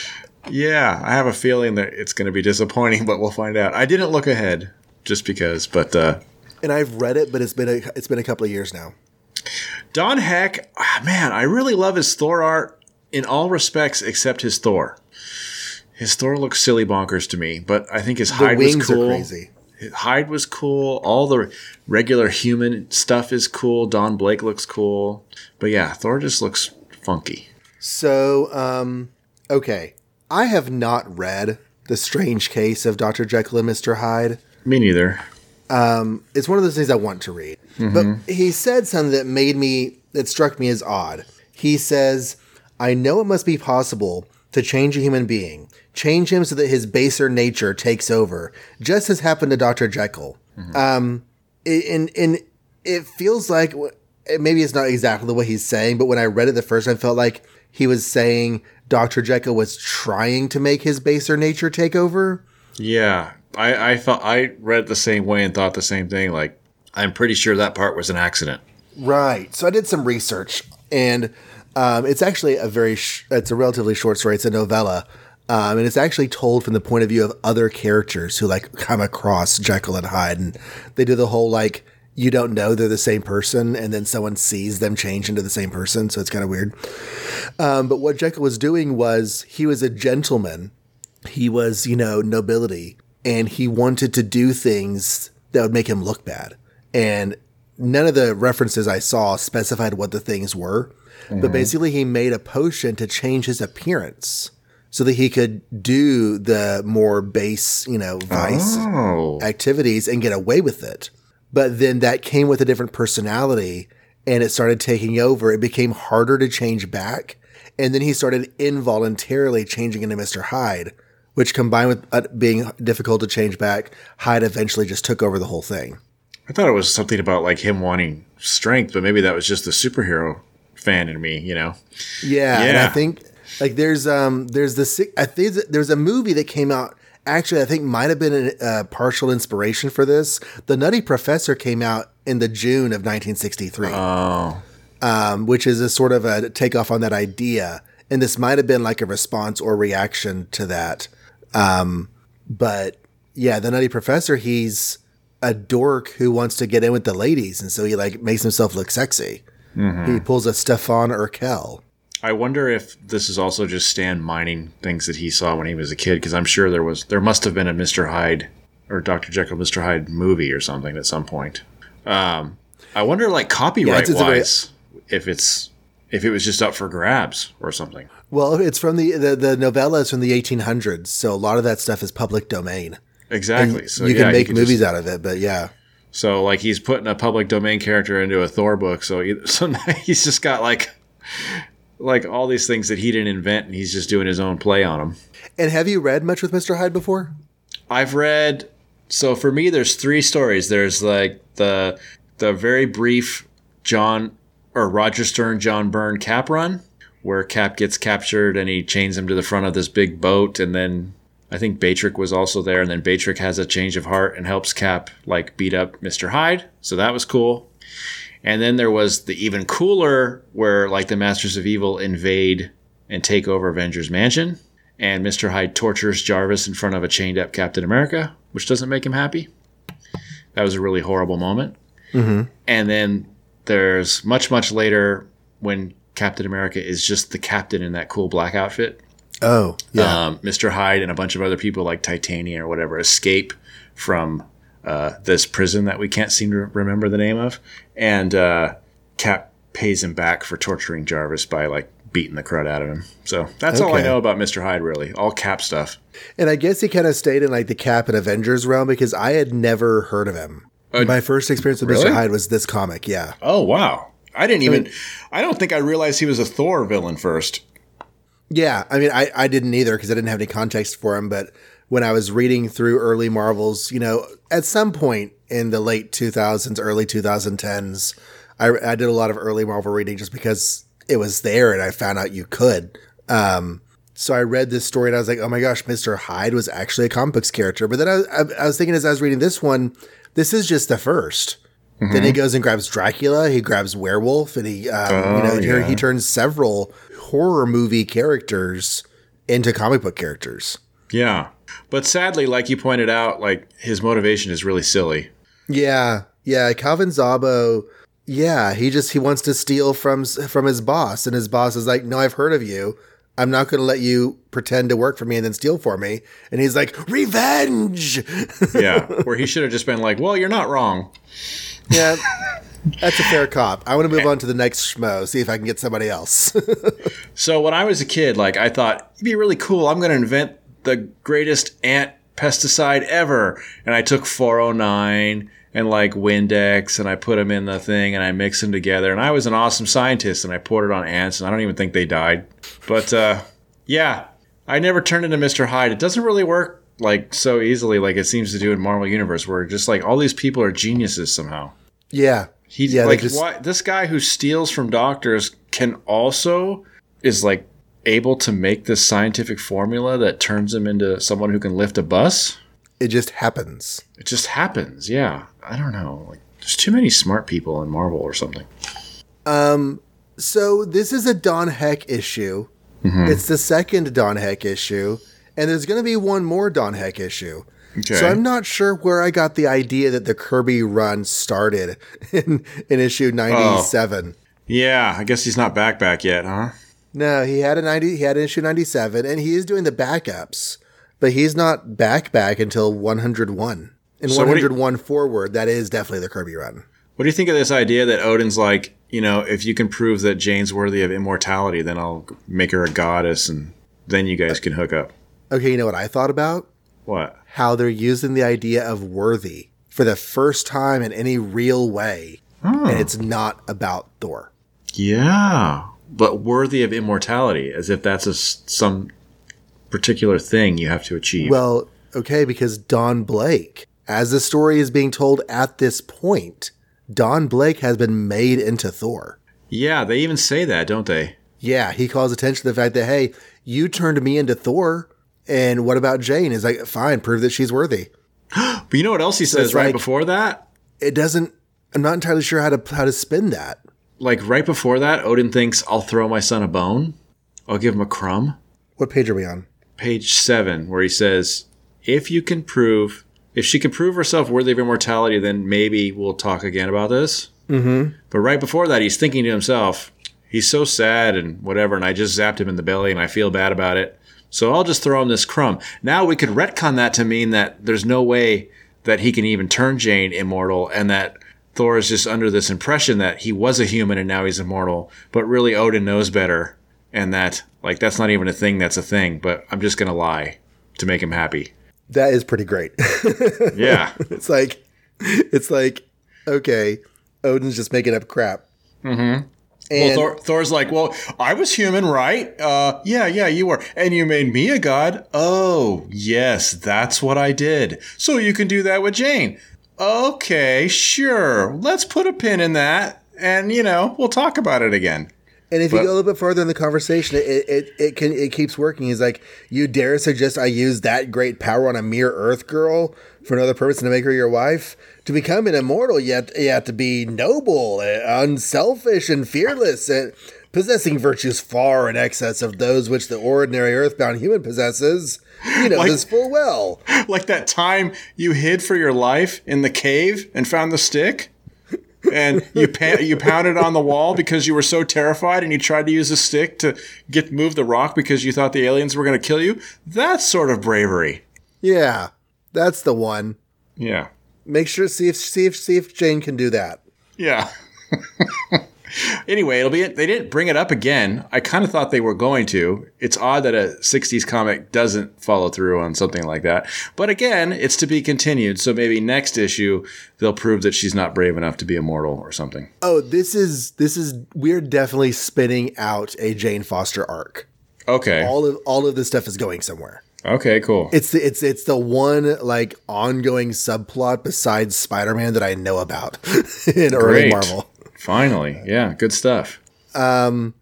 Yeah, I have a feeling that it's going to be disappointing, but we'll find out. I didn't look ahead just because, but uh, and I've read it, but it's been a, it's been a couple of years now. Don Heck, man, I really love his Thor art in all respects except his Thor. His Thor looks silly bonkers to me, but I think his the Hyde wings was cool. Are crazy. His Hyde was cool. All the regular human stuff is cool. Don Blake looks cool, but yeah, Thor just looks funky. So, um, okay. I have not read The Strange Case of Doctor Jekyll and Mister Hyde. Me neither. Um, it's one of those things I want to read. Mm-hmm. But he said something that made me, that struck me as odd. He says, I know it must be possible to change a human being, change him so that his baser nature takes over, just as happened to Doctor Jekyll. Mm-hmm. Um, and, and it feels like, maybe it's not exactly what he's saying, but when I read it the first time, I felt like he was saying Doctor Jekyll was trying to make his baser nature take over. Yeah. I, I thought I read it the same way and thought the same thing. Like, I'm pretty sure that part was an accident. Right. So I did some research, and um, it's actually a very, sh- it's a relatively short story. It's a novella. Um, and it's actually told from the point of view of other characters who like come across Jekyll and Hyde. And they do the whole like, you don't know they're the same person, and then someone sees them change into the same person, so it's kind of weird. Um, but what Jekyll was doing was he was a gentleman. He was, you know, nobility, and he wanted to do things that would make him look bad. And none of the references I saw specified what the things were, mm-hmm. but basically he made a potion to change his appearance. so that he could do the more base, you know, vice oh. activities and get away with it. But then that came with a different personality and it started taking over. It became harder to change back. And then he started involuntarily changing into Mister Hyde, which combined with it being difficult to change back, Hyde eventually just took over the whole thing. I thought it was something about like him wanting strength, but maybe that was just the superhero fan in me, you know? Yeah, yeah. And I think like there's um there's the I think there's a movie that came out actually I think might have been a uh, partial inspiration for this. The Nutty Professor came out in the June of nineteen sixty-three. Oh. Um, which is a sort of a takeoff on that idea, and this might have been like a response or reaction to that. Um, but yeah, the Nutty Professor, he's a dork who wants to get in with the ladies, and so he like makes himself look sexy. Mm-hmm. He pulls a Stefan Urkel. I wonder if this is also just Stan mining things that he saw when he was a kid, because I'm sure there was there must have been a Mister Hyde or Doctor Jekyll, Mister Hyde movie or something at some point. Um, I wonder, like copyright yeah, wise. If it's if it was just up for grabs or something. Well, it's from the, the, the novella is from the eighteen hundreds, so a lot of that stuff is public domain. Exactly. And so you yeah, can make you movies just, out of it, but yeah. So like he's putting a public domain character into a Thor book, so he, so now he's just got like like all these things that he didn't invent, and he's just doing his own play on them. And have you read much with Mister Hyde before? I've read so for me, there's three stories. There's like the the very brief John. Or Roger Stern, John Byrne Cap run, where Cap gets captured and he chains him to the front of this big boat. And then I think Batric was also there. And then Batric has a change of heart and helps Cap like beat up Mister Hyde. So that was cool. And then there was the even cooler where like the Masters of Evil invade and take over Avengers Mansion. And Mister Hyde tortures Jarvis in front of a chained up Captain America, which doesn't make him happy. That was a really horrible moment. Mm-hmm. And then there's much, much later when Captain America is just the captain in that cool black outfit. Oh, yeah. Um, Mister Hyde and a bunch of other people like Titania or whatever escape from uh, this prison that we can't seem to remember the name of. And uh, Cap pays him back for torturing Jarvis by like beating the crud out of him. So that's okay. All I know about Mister Hyde, really. All Cap stuff. And I guess he kind of stayed in like the Cap and Avengers realm because I had never heard of him. Uh, My first experience with really? Mister Hyde was this comic, yeah. Oh, wow. I didn't even – I don't think I realized he was a Thor villain first. Yeah. I mean, I, I didn't either because I didn't have any context for him. But when I was reading through early Marvels, you know, at some point in the late two thousands, early twenty tens, I, I did a lot of early Marvel reading just because it was there and I found out you could. Um, so I read this story and I was like, oh, my gosh, Mister Hyde was actually a comic books character. But then I, I, I was thinking as I was reading this one – this is just the first. Mm-hmm. Then he goes and grabs Dracula. He grabs Werewolf, and he, um, oh, you know, here yeah. he turns several horror movie characters into comic book characters. Yeah, but sadly, like you pointed out, like his motivation is really silly. Yeah, yeah. Calvin Zabo. Yeah, he just he wants to steal from from his boss, and his boss is like, "No, I've heard of you. I'm not going to let you pretend to work for me and then steal for me." And he's like, revenge. Yeah. Where he should have just been like, well, you're not wrong. Yeah. That's a fair cop. I want to move on to the next schmo, see if I can get somebody else. So when I was a kid, like I thought it'd be really cool. I'm going to invent the greatest ant pesticide ever. And I took four oh nine and like Windex, and I put them in the thing, and I mixed them together. And I was an awesome scientist, and I poured it on ants, and I don't even think they died. But uh, yeah, I never turned into Mister Hyde. It doesn't really work like so easily, like it seems to do in Marvel Universe, where just like all these people are geniuses somehow. Yeah, he yeah, like just... why, this guy who steals from doctors can also is like able to make this scientific formula that turns him into someone who can lift a bus. It just happens. It just happens. Yeah. I don't know. Like, there's too many smart people in Marvel or something. Um. So this is a Don Heck issue. Mm-hmm. It's the second Don Heck issue. And there's going to be one more Don Heck issue. Okay. So I'm not sure where I got the idea that the Kirby run started in, in issue ninety-seven. Oh. Yeah. I guess he's not back back yet, huh? No, he had a ninety. He had issue ninety-seven, and he is doing the backups. But he's not back back until one hundred one. And so one hundred one you, forward, that is definitely the Kirby run. What do you think of this idea that Odin's like, you know, if you can prove that Jane's worthy of immortality, then I'll make her a goddess and Then you guys can hook up. Okay, you know what I thought about? What? How they're using the idea of worthy for the first time in any real way. Oh. And it's not about Thor. Yeah. But worthy of immortality, as if that's a, some particular thing you have to achieve. Well, okay, because Don Blake, as the story is being told at this point, Don Blake has been made into Thor. Yeah, they even say that, don't they? Yeah, he calls attention to the fact that, hey, you turned me into Thor, and what about Jane? It's like, fine, prove that she's worthy. But you know what else he says so right like, before that? It doesn't, I'm not entirely sure how to how to spin that. Like, right before that, Odin thinks, I'll throw my son a bone. I'll give him a crumb. What page are we on? Page seven, where he says, if you can prove, if she can prove herself worthy of immortality, then maybe we'll talk again about this. Mm-hmm. But right before that, he's thinking to himself, he's so sad and whatever, and I just zapped him in the belly, and I feel bad about it. So I'll just throw him this crumb. Now we could retcon that to mean that there's no way that he can even turn Jane immortal, and that Thor is just under this impression that he was a human and now he's immortal, but really Odin knows better, and that, like, that's not even a thing, that's a thing, but I'm just going to lie to make him happy. That is pretty great. Yeah. It's like, it's like, okay, Odin's just making up crap. Mm-hmm. And well, Thor, Thor's like, well, I was human, right? Uh, yeah, yeah, you were. And you made me a god? Oh, yes, that's what I did. So you can do that with Jane. Okay, sure. Let's put a pin in that, and you know, we'll talk about it again. And if but, you go a little bit further in the conversation, it it it can it keeps working. He's like, "You dare suggest I use that great power on a mere Earth girl for another purpose and to make her your wife? To become an immortal, you have to, you have to be noble, and unselfish, and fearless, and possessing virtues far in excess of those which the ordinary earthbound human possesses." You know like, this full well. Like that time you hid for your life in the cave and found the stick, and you pa- you pounded on the wall because you were so terrified, and you tried to use the stick to get move the rock because you thought the aliens were going to kill you. That's sort of bravery. Yeah, that's the one. Yeah. Make sure see if see if see if Jane can do that. Yeah. Anyway, it'll be it. They didn't bring it up again. I kind of thought they were going to. It's odd that a sixties comic doesn't follow through on something like that. But again, it's to be continued. So maybe next issue they'll prove that she's not brave enough to be immortal or something. Oh, this is this is we're definitely spinning out a Jane Foster arc. Okay. All of all of this stuff is going somewhere. Okay, cool. It's the, it's it's the one like ongoing subplot besides Spider-Man that I know about in early Marvel. Finally. Yeah, good stuff. Um,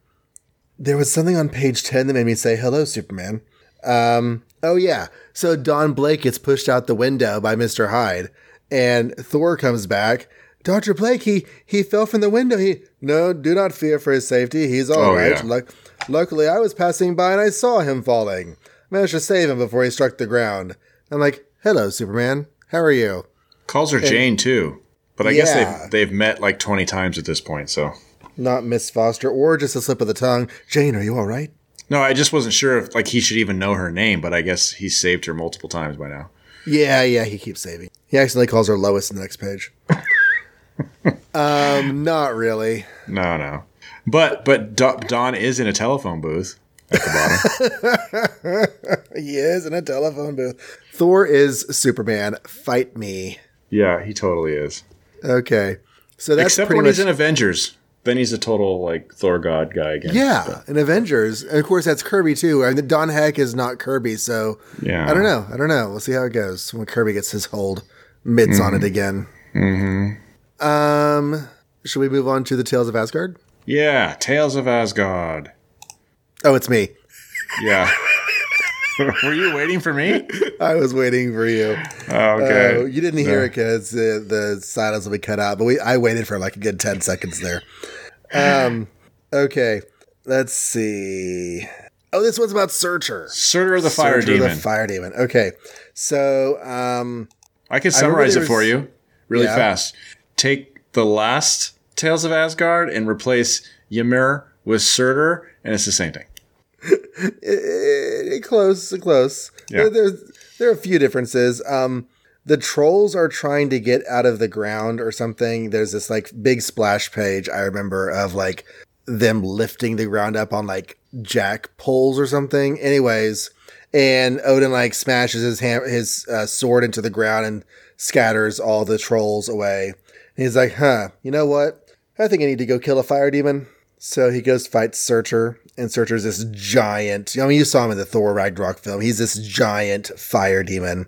there was something on page ten that made me say, hello, Superman. Um, oh, yeah. So Don Blake gets pushed out the window by Mister Hyde, and Thor comes back. Doctor Blake, he, he fell from the window. He No, do not fear for his safety. He's all oh, right. Yeah. Lu- luckily, I was passing by, and I saw him falling. I managed to save him before he struck the ground. I'm like, hello, Superman. How are you? Calls her and- Jane, too. But I yeah. guess they've, they've met like twenty times at this point, so. Not Miss Foster, or just a slip of the tongue. Jane, are you all right? No, I just wasn't sure if like he should even know her name, but I guess he's saved her multiple times by now. Yeah, yeah, he keeps saving. He accidentally calls her Lois in the next page. um, Not really. No, no. But but Do- Don is in a telephone booth at the bottom. He is in a telephone booth. Thor is Superman. Fight me. Yeah, he totally is. Okay, so that's except when much... he's in Avengers, then he's a total like Thor god guy again. Yeah, but. In Avengers, and of course that's Kirby too. I mean, Don Heck is not Kirby, so yeah. I don't know. I don't know. We'll see how it goes when Kirby gets his hold mitts mm-hmm. on it again. Mm-hmm. Um, should we move on to the Tales of Asgard? Yeah, Tales of Asgard. Oh, it's me. Yeah. Were you waiting for me? I was waiting for you. Oh, okay. Uh, you didn't hear no. it because uh, the silence will be cut out, but we I waited for like a good ten seconds there. Um, okay, let's see. Oh, this one's about Surtur. Surtur the Fire Surtur Demon. Surtur the Fire Demon. Okay, so... Um, I can summarize I was, it for you really yeah. fast. Take the last Tales of Asgard and replace Ymir with Surtur, and it's the same thing. It, it, it close, it close. Yeah. There, there's, there are a few differences. Um, the trolls are trying to get out of the ground or something. There's this like big splash page I remember of like them lifting the ground up on like jack poles or something. Anyways, and Odin like smashes his ham- his uh, sword into the ground and scatters all the trolls away. And he's like, huh, you know what? I think I need to go kill a fire demon. So he goes fight Surtur, and Surtur's this giant. I mean, you saw him in the Thor Ragnarok film. He's this giant fire demon.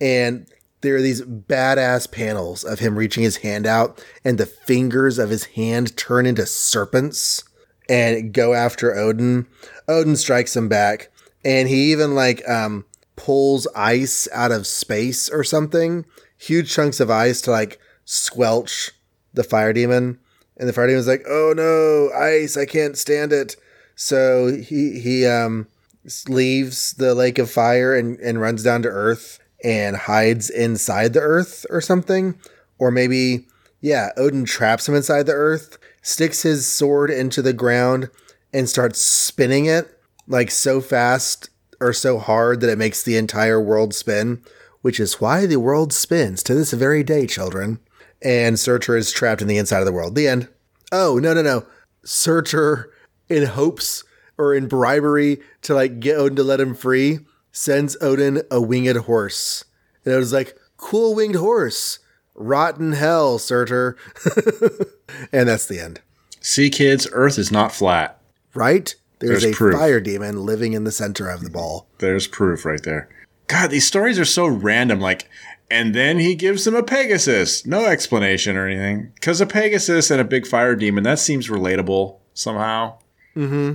And there are these badass panels of him reaching his hand out, and the fingers of his hand turn into serpents and go after Odin. Odin strikes him back, and he even like um, pulls ice out of space or something. Huge chunks of ice to like squelch the fire demon. And the fire demon's like, oh no, ice, I can't stand it. So he he um leaves the lake of fire and, and runs down to Earth and hides inside the Earth or something. Or maybe, yeah, Odin traps him inside the Earth, sticks his sword into the ground, and starts spinning it like so fast or so hard that it makes the entire world spin, which is why the world spins to this very day, children. And Surtur is trapped in the inside of the world. The end. Oh, no, no, no. Surtur, in hopes or in bribery to like get Odin to let him free, sends Odin a winged horse. And Odin's like, cool winged horse. Rotten hell, Surtur. And that's the end. See, kids, Earth is not flat. Right? There's, There's a proof. Fire demon living in the center of the ball. There's proof right there. God, these stories are so random. Like... And then he gives them a Pegasus. No explanation or anything. Because a Pegasus and a big fire demon, that seems relatable somehow. Mm-hmm.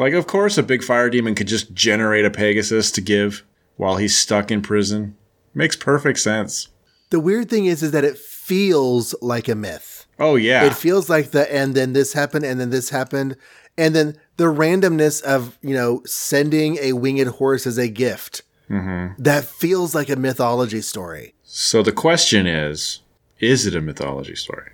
Like, of course, a big fire demon could just generate a Pegasus to give while he's stuck in prison. Makes perfect sense. The weird thing is, is that it feels like a myth. Oh, yeah. It feels like the, and then this happened, and then this happened. And then the randomness of, you know, sending a winged horse as a gift. Mm-hmm. That feels like a mythology story. So the question is, is it a mythology story?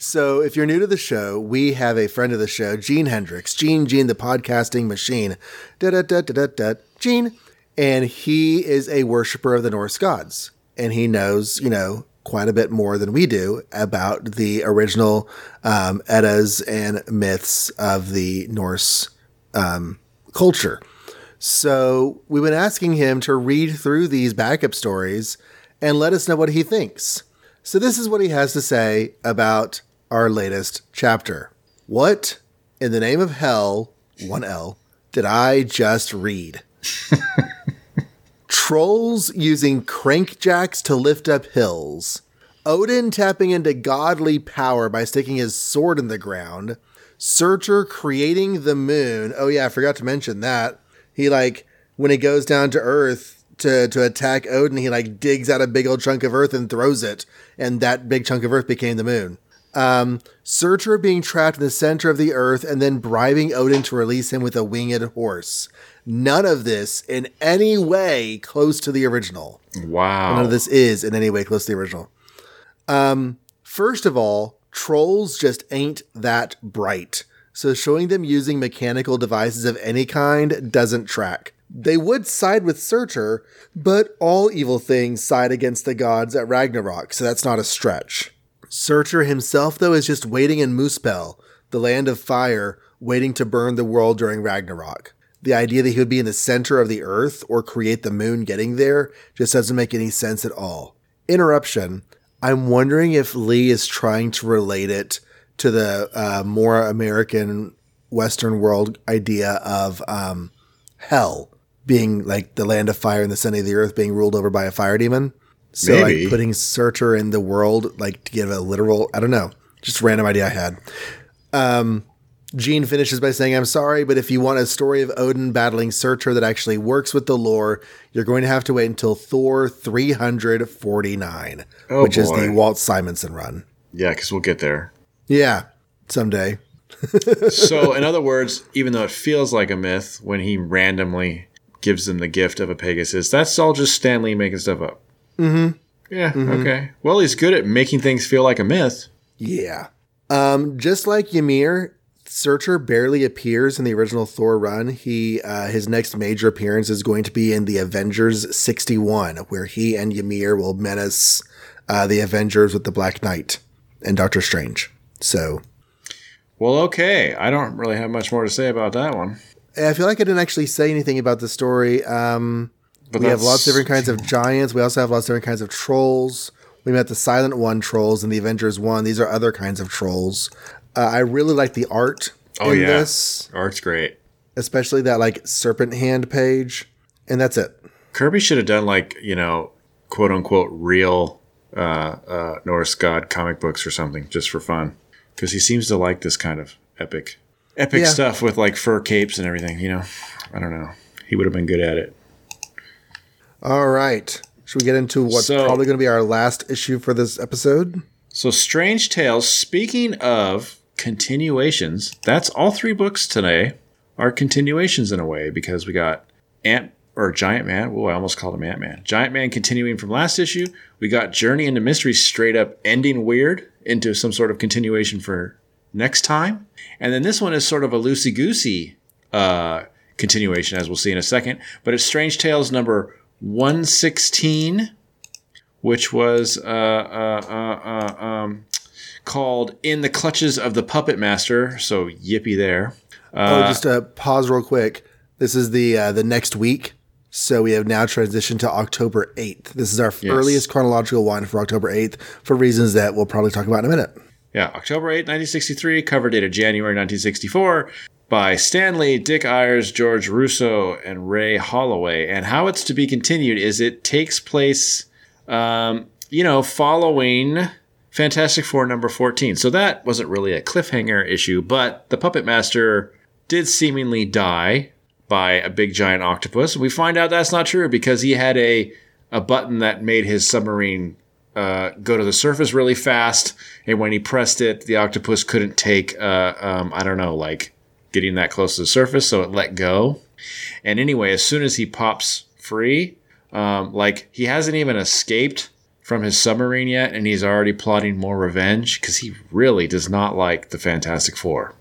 So if you're new to the show, we have a friend of the show, Gene Hendricks. Gene, Gene, the podcasting machine. Da, da, da, da, da, da. Gene. And he is a worshiper of the Norse gods. And he knows, you know, quite a bit more than we do about the original um, Eddas and myths of the Norse um, culture. So we've been asking him to read through these backup stories and let us know what he thinks. So this is what he has to say about our latest chapter. What in the name of hell, one L, did I just read? Trolls using crankjacks to lift up hills. Odin tapping into godly power by sticking his sword in the ground. Surtur creating the moon. Oh yeah, I forgot to mention that. He, like, when he goes down to Earth to, to attack Odin, he, like, digs out a big old chunk of Earth and throws it. And that big chunk of Earth became the moon. Um, Surtur being trapped in the center of the Earth and then bribing Odin to release him with a winged horse. None of this in any way close to the original. Wow. None of this is in any way close to the original. Um, first of all, trolls just ain't that bright. So showing them using mechanical devices of any kind doesn't track. They would side with Surtur, but all evil things side against the gods at Ragnarok, so that's not a stretch. Surtur himself, though, is just waiting in Muspel, the land of fire, waiting to burn the world during Ragnarok. The idea that he would be in the center of the earth or create the moon getting there just doesn't make any sense at all. Interruption. I'm wondering if Lee is trying to relate it to the uh, more American Western world idea of um, hell being like the land of fire and the center of the earth being ruled over by a fire demon. So Maybe. Like putting Surtur in the world, like to give a literal, I don't know, just random idea I had. Um, Gene finishes by saying, I'm sorry, but if you want a story of Odin battling Surtur that actually works with the lore, you're going to have to wait until Thor three forty-nine, oh, which boy. is the Walt Simonson run. Yeah, because we'll get there. Yeah, someday. So, in other words, even though it feels like a myth when he randomly gives them the gift of a Pegasus, that's all just Stan Lee making stuff up. Mm-hmm. Yeah, mm-hmm. Okay. Well, he's good at making things feel like a myth. Yeah. Um, just like Ymir, Surtur barely appears in the original Thor run. He uh, his next major appearance is going to be in the Avengers sixty-one, where he and Ymir will menace uh, the Avengers with the Black Knight and Doctor Strange. So Well, okay. I don't really have much more to say about that one. I feel like I didn't actually say anything about the story. Um, but we that's... have lots of different kinds of giants. We also have lots of different kinds of trolls. We met the Silent One trolls and the Avengers One. These are other kinds of trolls. Uh, I really like the art oh, in yeah. this. Art's great. Especially that like serpent hand page. And that's it. Kirby should have done like, you know, quote unquote real uh, uh, Norse god comic books or something just for fun. Because he seems to like this kind of epic epic yeah. stuff with like fur capes and everything, you know. I don't know. He would have been good at it. All right. Should we get into what's so, probably going to be our last issue for this episode? So Strange Tales, speaking of continuations, that's all three books today are continuations in a way because we got Ant or Giant Man. Whoa, I almost called him Ant-Man. Giant Man continuing from last issue. We got Journey into Mystery straight up ending weird into some sort of continuation for next time. And then this one is sort of a loosey-goosey uh, continuation, as we'll see in a second. But it's Strange Tales number one sixteen, which was uh, uh, uh, uh, um, called In the Clutches of the Puppet Master. So yippee there. Uh, oh, just to pause real quick. This is the uh, the next week. So we have now transitioned to October eighth. This is our yes. earliest chronological one for October eighth for reasons that we'll probably talk about in a minute. Yeah, October eighth, nineteen sixty-three, cover date of January nineteen sixty-four by Stan Lee, Dick Ayers, George Russo, and Ray Holloway. And how it's to be continued is it takes place, um, you know, following Fantastic Four number fourteen. So that wasn't really a cliffhanger issue, but the Puppet Master did seemingly die by a big giant octopus. We find out that's not true because he had a, a button that made his submarine uh, go to the surface really fast. And when he pressed it, the octopus couldn't take, uh, um, I don't know, like getting that close to the surface. So it let go. And anyway, as soon as he pops free, um, like he hasn't even escaped from his submarine yet. And he's already plotting more revenge because he really does not like the Fantastic Four.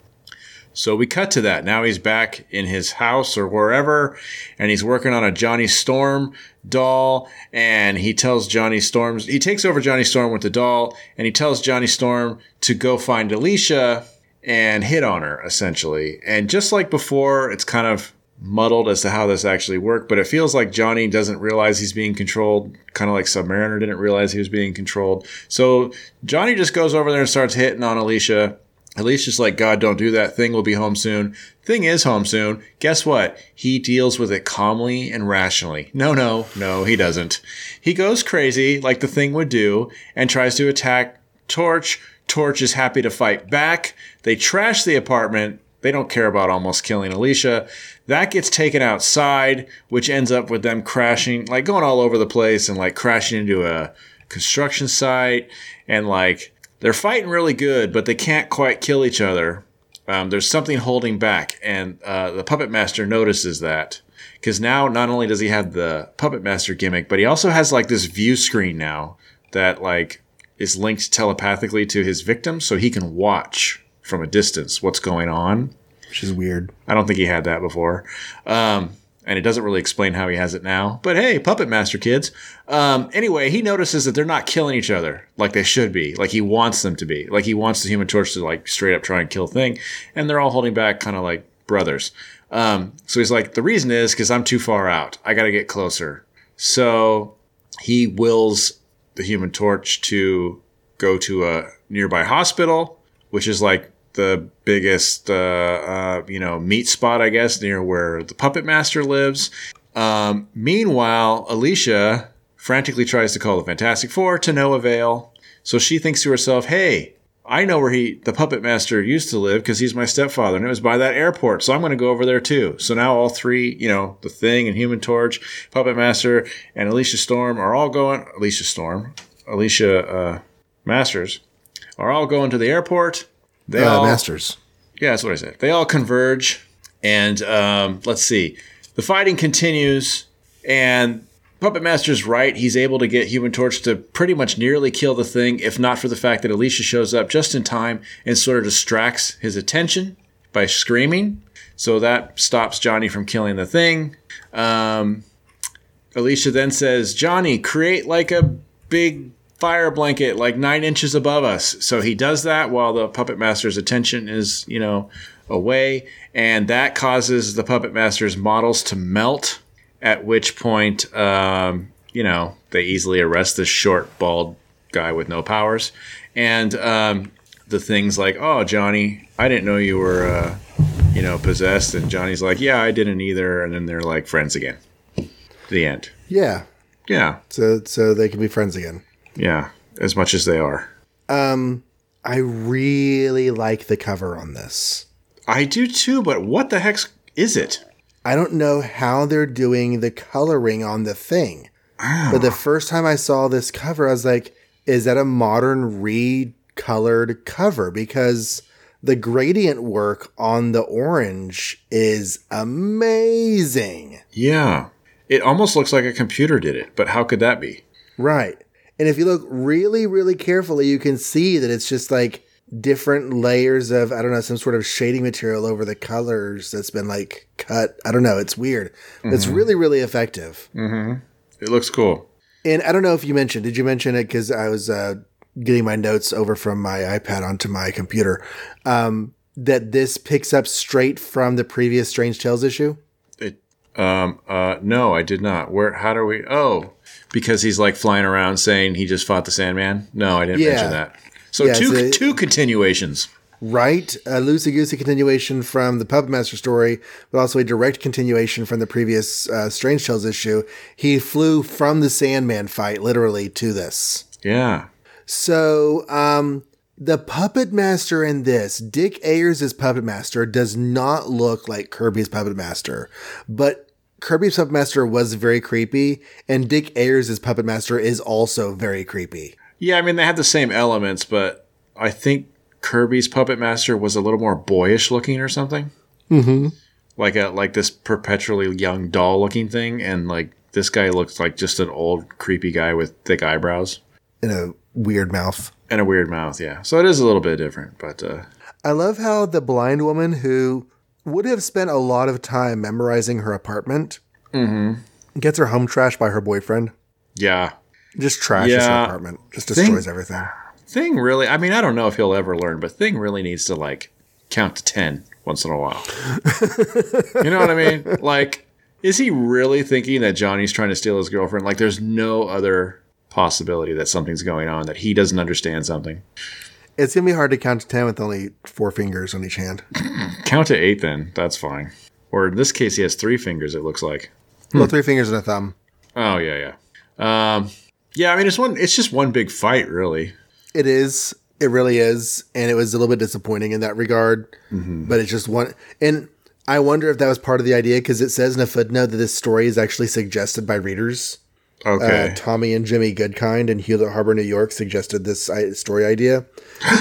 So we cut to that. Now he's back in his house or wherever, and he's working on a Johnny Storm doll, and he tells Johnny Storm, he takes over Johnny Storm with the doll, and he tells Johnny Storm to go find Alicia and hit on her, essentially. And just like before, it's kind of muddled as to how this actually worked, but it feels like Johnny doesn't realize he's being controlled, kind of like Submariner didn't realize he was being controlled. So Johnny just goes over there and starts hitting on Alicia. Alicia's like, God, don't do that. Thing will be home soon. Thing is home soon. Guess what? He deals with it calmly and rationally. No, no, no, he doesn't. He goes crazy like the Thing would do and tries to attack Torch. Torch is happy to fight back. They trash the apartment. They don't care about almost killing Alicia. That gets taken outside, which ends up with them crashing, like going all over the place and like crashing into a construction site and like, they're fighting really good, but they can't quite kill each other. Um, there's something holding back, and uh, the Puppet Master notices that. Because now not only does he have the Puppet Master gimmick, but he also has like this view screen now that like is linked telepathically to his victim, so he can watch from a distance what's going on. Which is weird. I don't think he had that before. Um, and it doesn't really explain how he has it now. But hey, Puppet Master kids. Um, anyway, he notices that they're not killing each other like they should be. Like he wants them to be. Like he wants the Human Torch to like straight up try and kill Thing. And they're all holding back kind of like brothers. Um, so he's like, the reason is because I'm too far out. I got to get closer. So he wills the Human Torch to go to a nearby hospital, which is like the biggest, uh, uh, you know, meat spot, I guess, near where the Puppet Master lives. Um, meanwhile, Alicia frantically tries to call the Fantastic Four to no avail. So she thinks to herself, hey, I know where he, the Puppet Master used to live because he's my stepfather and it was by that airport. So I'm going to go over there too. So now all three, you know, the Thing and Human Torch, Puppet Master and Alicia Storm are all going, Alicia Storm, Alicia uh, Masters are all going to the airport. They uh, all, Masters. Yeah, that's what I said. They all converge. And um, let's see. The fighting continues. And Puppet Master's right. He's able to get Human Torch to pretty much nearly kill the Thing, if not for the fact that Alicia shows up just in time and sort of distracts his attention by screaming. So that stops Johnny from killing the Thing. Um, Alicia then says, Johnny, create like a big fire blanket like nine inches above us. So he does that while the Puppet Master's attention is, you know, away. And that causes the Puppet Master's models to melt, at which point, um, you know, they easily arrest this short, bald guy with no powers. And um, the Thing's like, oh, Johnny, I didn't know you were, uh, you know, possessed. And Johnny's like, yeah, I didn't either. And then they're like friends again. The end. Yeah. Yeah. So so they can be friends again. Yeah, as much as they are. Um, I really like the cover on this. I do too, but what the heck is it? I don't know how they're doing the coloring on the thing. Oh. But the first time I saw this cover, I was like, is that a modern recolored cover? Because the gradient work on the orange is amazing. Yeah. It almost looks like a computer did it, but how could that be? Right. And if you look really, really carefully, you can see that it's just like different layers of, I don't know, some sort of shading material over the colors that's been like cut. I don't know. It's weird. Mm-hmm. It's really, really effective. Mm-hmm. It looks cool. And I don't know if you mentioned, did you mention it? Because I was uh, getting my notes over from my iPad onto my computer, um, that this picks up straight from the previous Strange Tales issue. It, um, uh, no, I did not. Where, how do we, oh, because he's like flying around saying he just fought the Sandman. No, I didn't yeah. mention that. So yeah, two, so it, two continuations, right? A loosey-goosey continuation from the Puppet Master story, but also a direct continuation from the previous uh, Strange Tales issue. He flew from the Sandman fight literally to this. Yeah. So um, the Puppet Master in this, Dick Ayers' Puppet Master, does not look like Kirby's Puppet Master, but Kirby's Puppet Master was very creepy, and Dick Ayers' Puppet Master is also very creepy. Yeah, I mean, they had the same elements, but I think Kirby's Puppet Master was a little more boyish looking or something. Mm-hmm. Like a like this perpetually young doll looking thing, and like this guy looks like just an old creepy guy with thick eyebrows. And a weird mouth. And a weird mouth, yeah. So it is a little bit different, but uh, I love how the blind woman who would have spent a lot of time memorizing her apartment. Mm-hmm. Gets her home trashed by her boyfriend. Yeah. Just trashes yeah. her apartment. Just destroys Thing, everything. Thing really, I mean, I don't know if he'll ever learn, but Thing really needs to, like, count to ten once in a while. You know what I mean? Like, is he really thinking that Johnny's trying to steal his girlfriend? Like, there's no other possibility that something's going on, that he doesn't understand something. It's going to be hard to count to ten with only four fingers on each hand. Count to eight, then. That's fine. Or in this case, he has three fingers, it looks like. Well, hmm. three fingers and a thumb. Oh, yeah, yeah. Um, yeah, I mean, it's one. It's just one big fight, really. It is. It really is. And it was a little bit disappointing in that regard. Mm-hmm. But it's just one. And I wonder if that was part of the idea, because it says in a footnote that this story is actually suggested by readers. Okay. Uh, Tommy and Jimmy Goodkind in Hewlett Harbor, New York, suggested this story idea.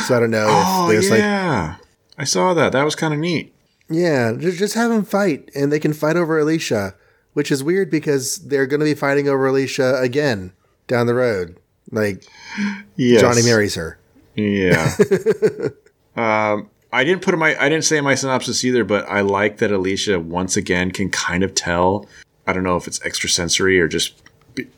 So I don't know. oh, if yeah. Like, I saw that. That was kind of neat. Yeah. Just, just have them fight, and they can fight over Alicia, which is weird because they're going to be fighting over Alicia again down the road. Like, yes. Johnny marries her. Yeah. um, I didn't put in my, I didn't say in my synopsis either, but I like that Alicia once again can kind of tell. I don't know if it's extrasensory or just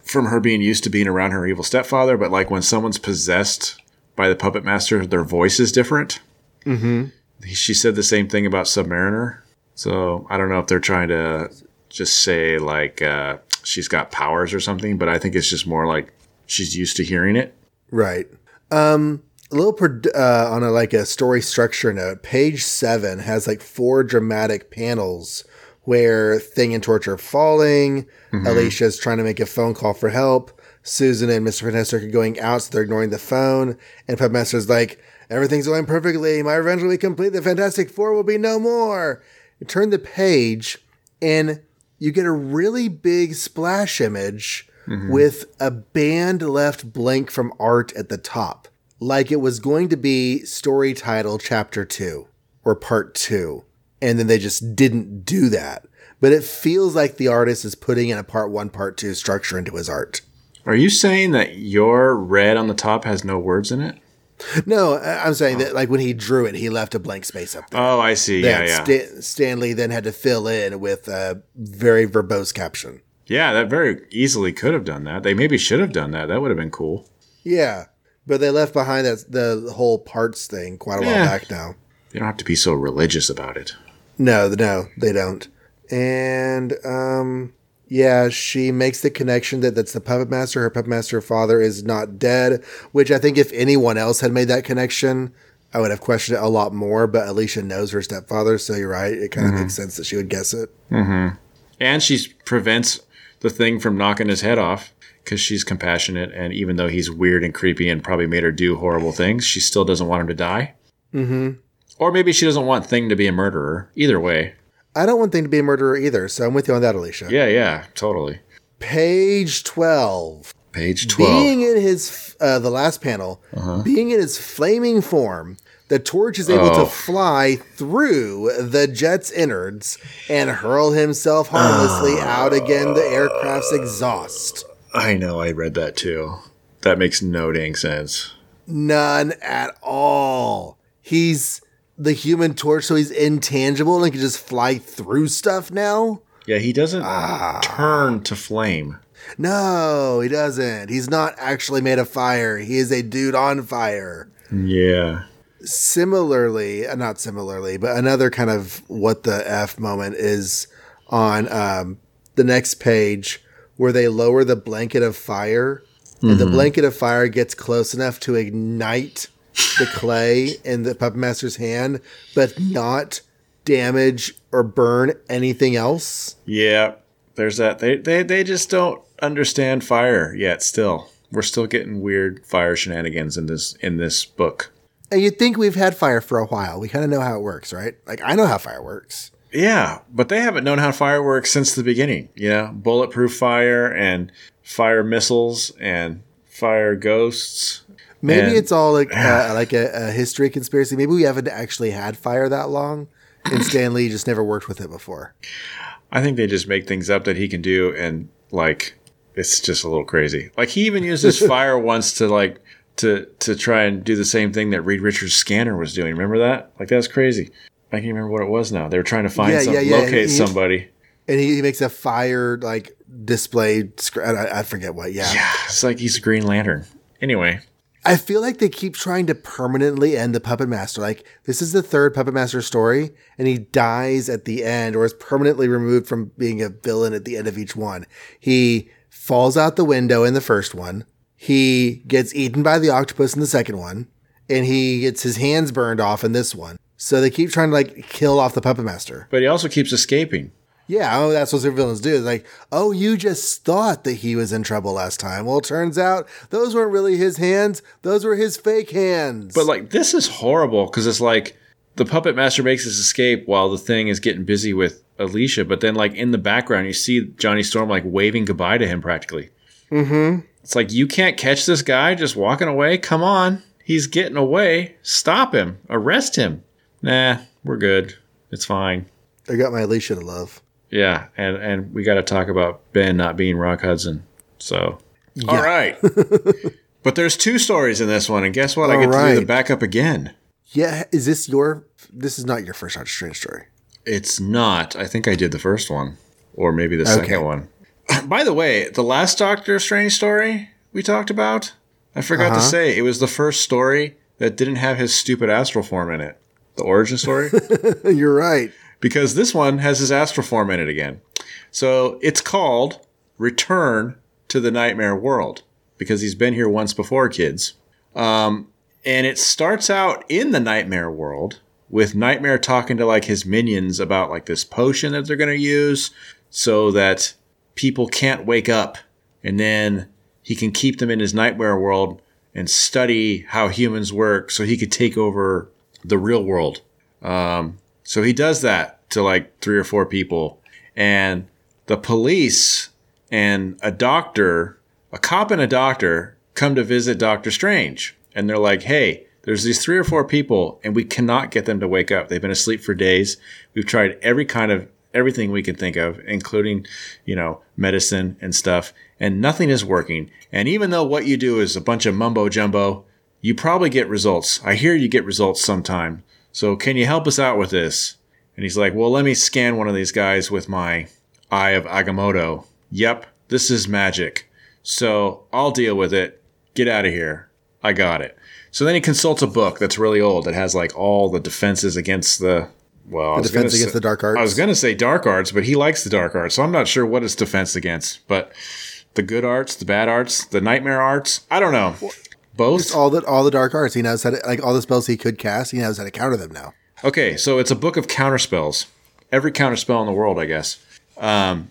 from her being used to being around her evil stepfather, but like when someone's possessed by the Puppet Master, their voice is different. Mm-hmm. She said the same thing about Submariner. So I don't know if they're trying to just say like uh, she's got powers or something, but I think it's just more like she's used to hearing it. Right. Um, a little per- uh, on a, like a story structure note, page seven has like four dramatic panels where Thing and Torch are falling, mm-hmm. Alicia's trying to make a phone call for help, Susan and Mister Fantastic are going out, so they're ignoring the phone, and Puppet Master's like, everything's going perfectly, my revenge will be complete, the Fantastic Four will be no more! You turn the page, and you get a really big splash image mm-hmm. with a band left blank from art at the top, like it was going to be story title chapter two, or part two. And then they just didn't do that. But it feels like the artist is putting in a part one, part two structure into his art. Are you saying that your red on the top has no words in it? No, I'm saying oh. that like when he drew it, he left a blank space up there. Oh, I see. Yeah, yeah. Stan- Stanley then had to fill in with a very verbose caption. Yeah, that very easily could have done that. They maybe should have done that. That would have been cool. Yeah, but they left behind that the whole parts thing quite a yeah. while back now. They don't have to be so religious about it. No, no, they don't. And um, yeah, she makes the connection that that's the Puppet Master. Her Puppet Master father is not dead, which I think if anyone else had made that connection, I would have questioned it a lot more. But Alicia knows her stepfather, so you're right. It kind of mm-hmm. makes sense that she would guess it. Mm-hmm. And she prevents the thing from knocking his head off. Because she's compassionate, and even though he's weird and creepy and probably made her do horrible things, she still doesn't want him to die. Mm-hmm. Or maybe she doesn't want Thing to be a murderer. Either way. I don't want Thing to be a murderer either, so I'm with you on that, Alicia. Yeah, yeah, totally. Page twelve. Page twelve. Being in his, uh, the last panel, uh-huh. being in his flaming form, the Torch is able oh. to fly through the jet's innards and hurl himself harmlessly uh, out again the aircraft's exhaust. I know, I read that too. That makes no dang sense. None at all. He's the Human Torch, so he's intangible and can just fly through stuff now? Yeah, he doesn't ah. turn to flame. No, he doesn't. He's not actually made of fire. He is a dude on fire. Yeah. Similarly, not similarly, but another kind of what the F moment is on um, the next page, where they lower the blanket of fire, and mm-hmm. the blanket of fire gets close enough to ignite the clay in the Puppet Master's hand, but not damage or burn anything else. Yeah, there's that. They they they just don't understand fire yet. Still, we're still getting weird fire shenanigans in this in this book. And you'd think we've had fire for a while. We kind of know how it works, right? Like I know how fire works. Yeah, but they haven't known how fire works since the beginning. You know, bulletproof fire and fire missiles and fire ghosts. Maybe and, it's all like uh, like a, a history conspiracy. Maybe we haven't actually had fire that long, and Stan Lee just never worked with it before. I think they just make things up that he can do, and like it's just a little crazy. Like he even uses fire once to like to to try and do the same thing that Reed Richards' scanner was doing. Remember that? Like that's crazy. I can't remember what it was now. They were trying to find yeah, some, yeah, yeah. locate he, somebody. And he, he makes a fire, like, display. Sc- I, I forget what, yeah. Yeah, it's like he's a Green Lantern. Anyway. I feel like they keep trying to permanently end the Puppet Master. Like, this is the third Puppet Master story, and he dies at the end or is permanently removed from being a villain at the end of each one. He falls out the window in the first one. He gets eaten by the octopus in the second one. And he gets his hands burned off in this one. So they keep trying to, like, kill off the Puppet Master. But he also keeps escaping. Yeah, oh, that's what supervillains do. It's like, oh, you just thought that he was in trouble last time. Well, it turns out those weren't really his hands. Those were his fake hands. But, like, this is horrible because it's like the Puppet Master makes his escape while the Thing is getting busy with Alicia. But then, like, in the background, you see Johnny Storm, like, waving goodbye to him practically. Mm-hmm. It's like, you can't catch this guy just walking away? Come on. He's getting away. Stop him. Arrest him. Nah, we're good. It's fine. I got my Alicia to love. Yeah, and, and we got to talk about Ben not being Rock Hudson. So, yeah. All right. But there's two stories in this one, and guess what? All I get right. to do the backup again. Yeah, is this your – this is not your first Doctor Strange story. It's not. I think I did the first one, or maybe the okay. second one. By the way, the last Doctor Strange story we talked about, I forgot uh-huh. to say, it was the first story that didn't have his stupid astral form in it. The origin story? You're right. Because this one has his astral form in it again. So it's called Return to the Nightmare World. Because he's been here once before, kids. Um, and it starts out in the Nightmare World with Nightmare talking to like his minions about like this potion that they're going to use so that people can't wake up. And then he can keep them in his Nightmare World and study how humans work so he could take over the real world. Um, so he does that to like three or four people. And the police and a doctor, a cop and a doctor come to visit Doctor Strange. And they're like, hey, there's these three or four people and we cannot get them to wake up. They've been asleep for days. We've tried every kind of everything we can think of, including, you know, medicine and stuff. And nothing is working. And even though what you do is a bunch of mumbo jumbo, you probably get results. I hear you get results sometime. So can you help us out with this? And he's like, well, let me scan one of these guys with my Eye of Agamotto. Yep, this is magic. So I'll deal with it. get out of here. I got it. So then he consults a book that's really old that has like all the defenses against the well, the defense against say, the dark arts. I was going to say dark arts, but he likes the dark arts, so I'm not sure what it's defense against. But the good arts, the bad arts, the nightmare arts, I don't know. Both Just all the all the dark arts. He knows how to, like all the spells he could cast. He knows how to counter them now. Okay, so it's a book of counterspells. Every counterspell in the world, I guess. Um,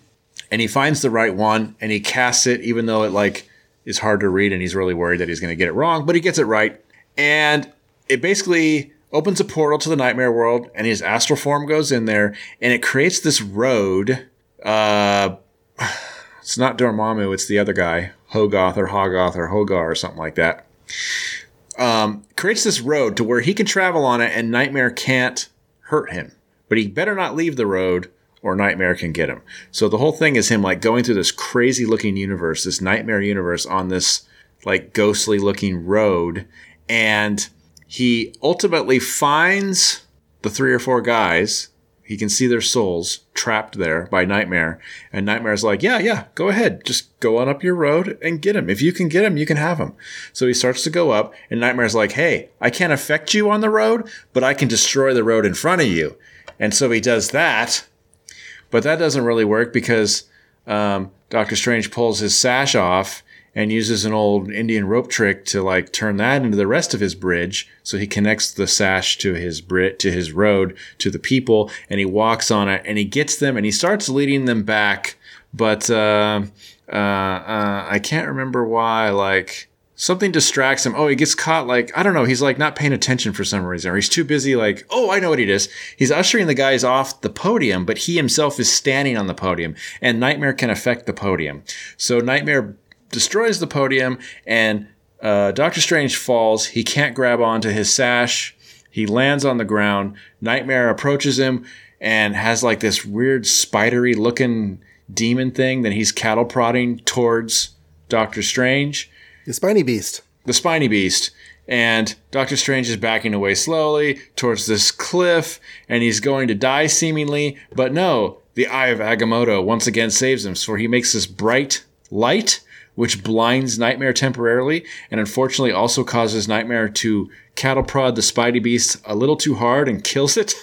and he finds the right one and he casts it, even though it like is hard to read and he's really worried that he's going to get it wrong, but he gets it right. And it basically opens a portal to the nightmare world, and his astral form goes in there, and it creates this road. Uh, it's not Dormammu, it's the other guy, Hogoth or Hogoth or Hogar or something like that. Um, creates this road to where he can travel on it and Nightmare can't hurt him. But he better not leave the road or Nightmare can get him. So the whole thing is him like going through this crazy looking universe, this nightmare universe on this like ghostly looking road. And he ultimately finds the three or four guys. He can see their souls trapped there by Nightmare. And Nightmare's like, yeah, yeah, go ahead. Just go on up your road and get him. If you can get him, you can have him. So he starts to go up. And Nightmare's like, hey, I can't affect you on the road, but I can destroy the road in front of you. And so he does that. But that doesn't really work because um, Doctor Strange pulls his sash off and uses an old Indian rope trick to like turn that into the rest of his bridge. So he connects the sash to his bri- to his road, to the people, and he walks on it and he gets them and he starts leading them back. But uh, uh, uh, I can't remember why, like something distracts him. Oh, he gets caught like, I don't know, he's like not paying attention for some reason, or he's too busy like, oh, I know what he does. He's ushering the guys off the podium, but he himself is standing on the podium and Nightmare can affect the podium. So Nightmare destroys the podium and uh, Doctor Strange falls. He can't grab onto his sash. He lands on the ground. Nightmare approaches him and has like this weird spidery looking demon thing that he's cattle prodding towards Doctor Strange. The spiny beast. The spiny beast. And Doctor Strange is backing away slowly towards this cliff and he's going to die seemingly. But no, the Eye of Agamotto once again saves him. So he makes this bright light which blinds Nightmare temporarily and unfortunately also causes Nightmare to cattle prod the Spidey Beast a little too hard and kills it.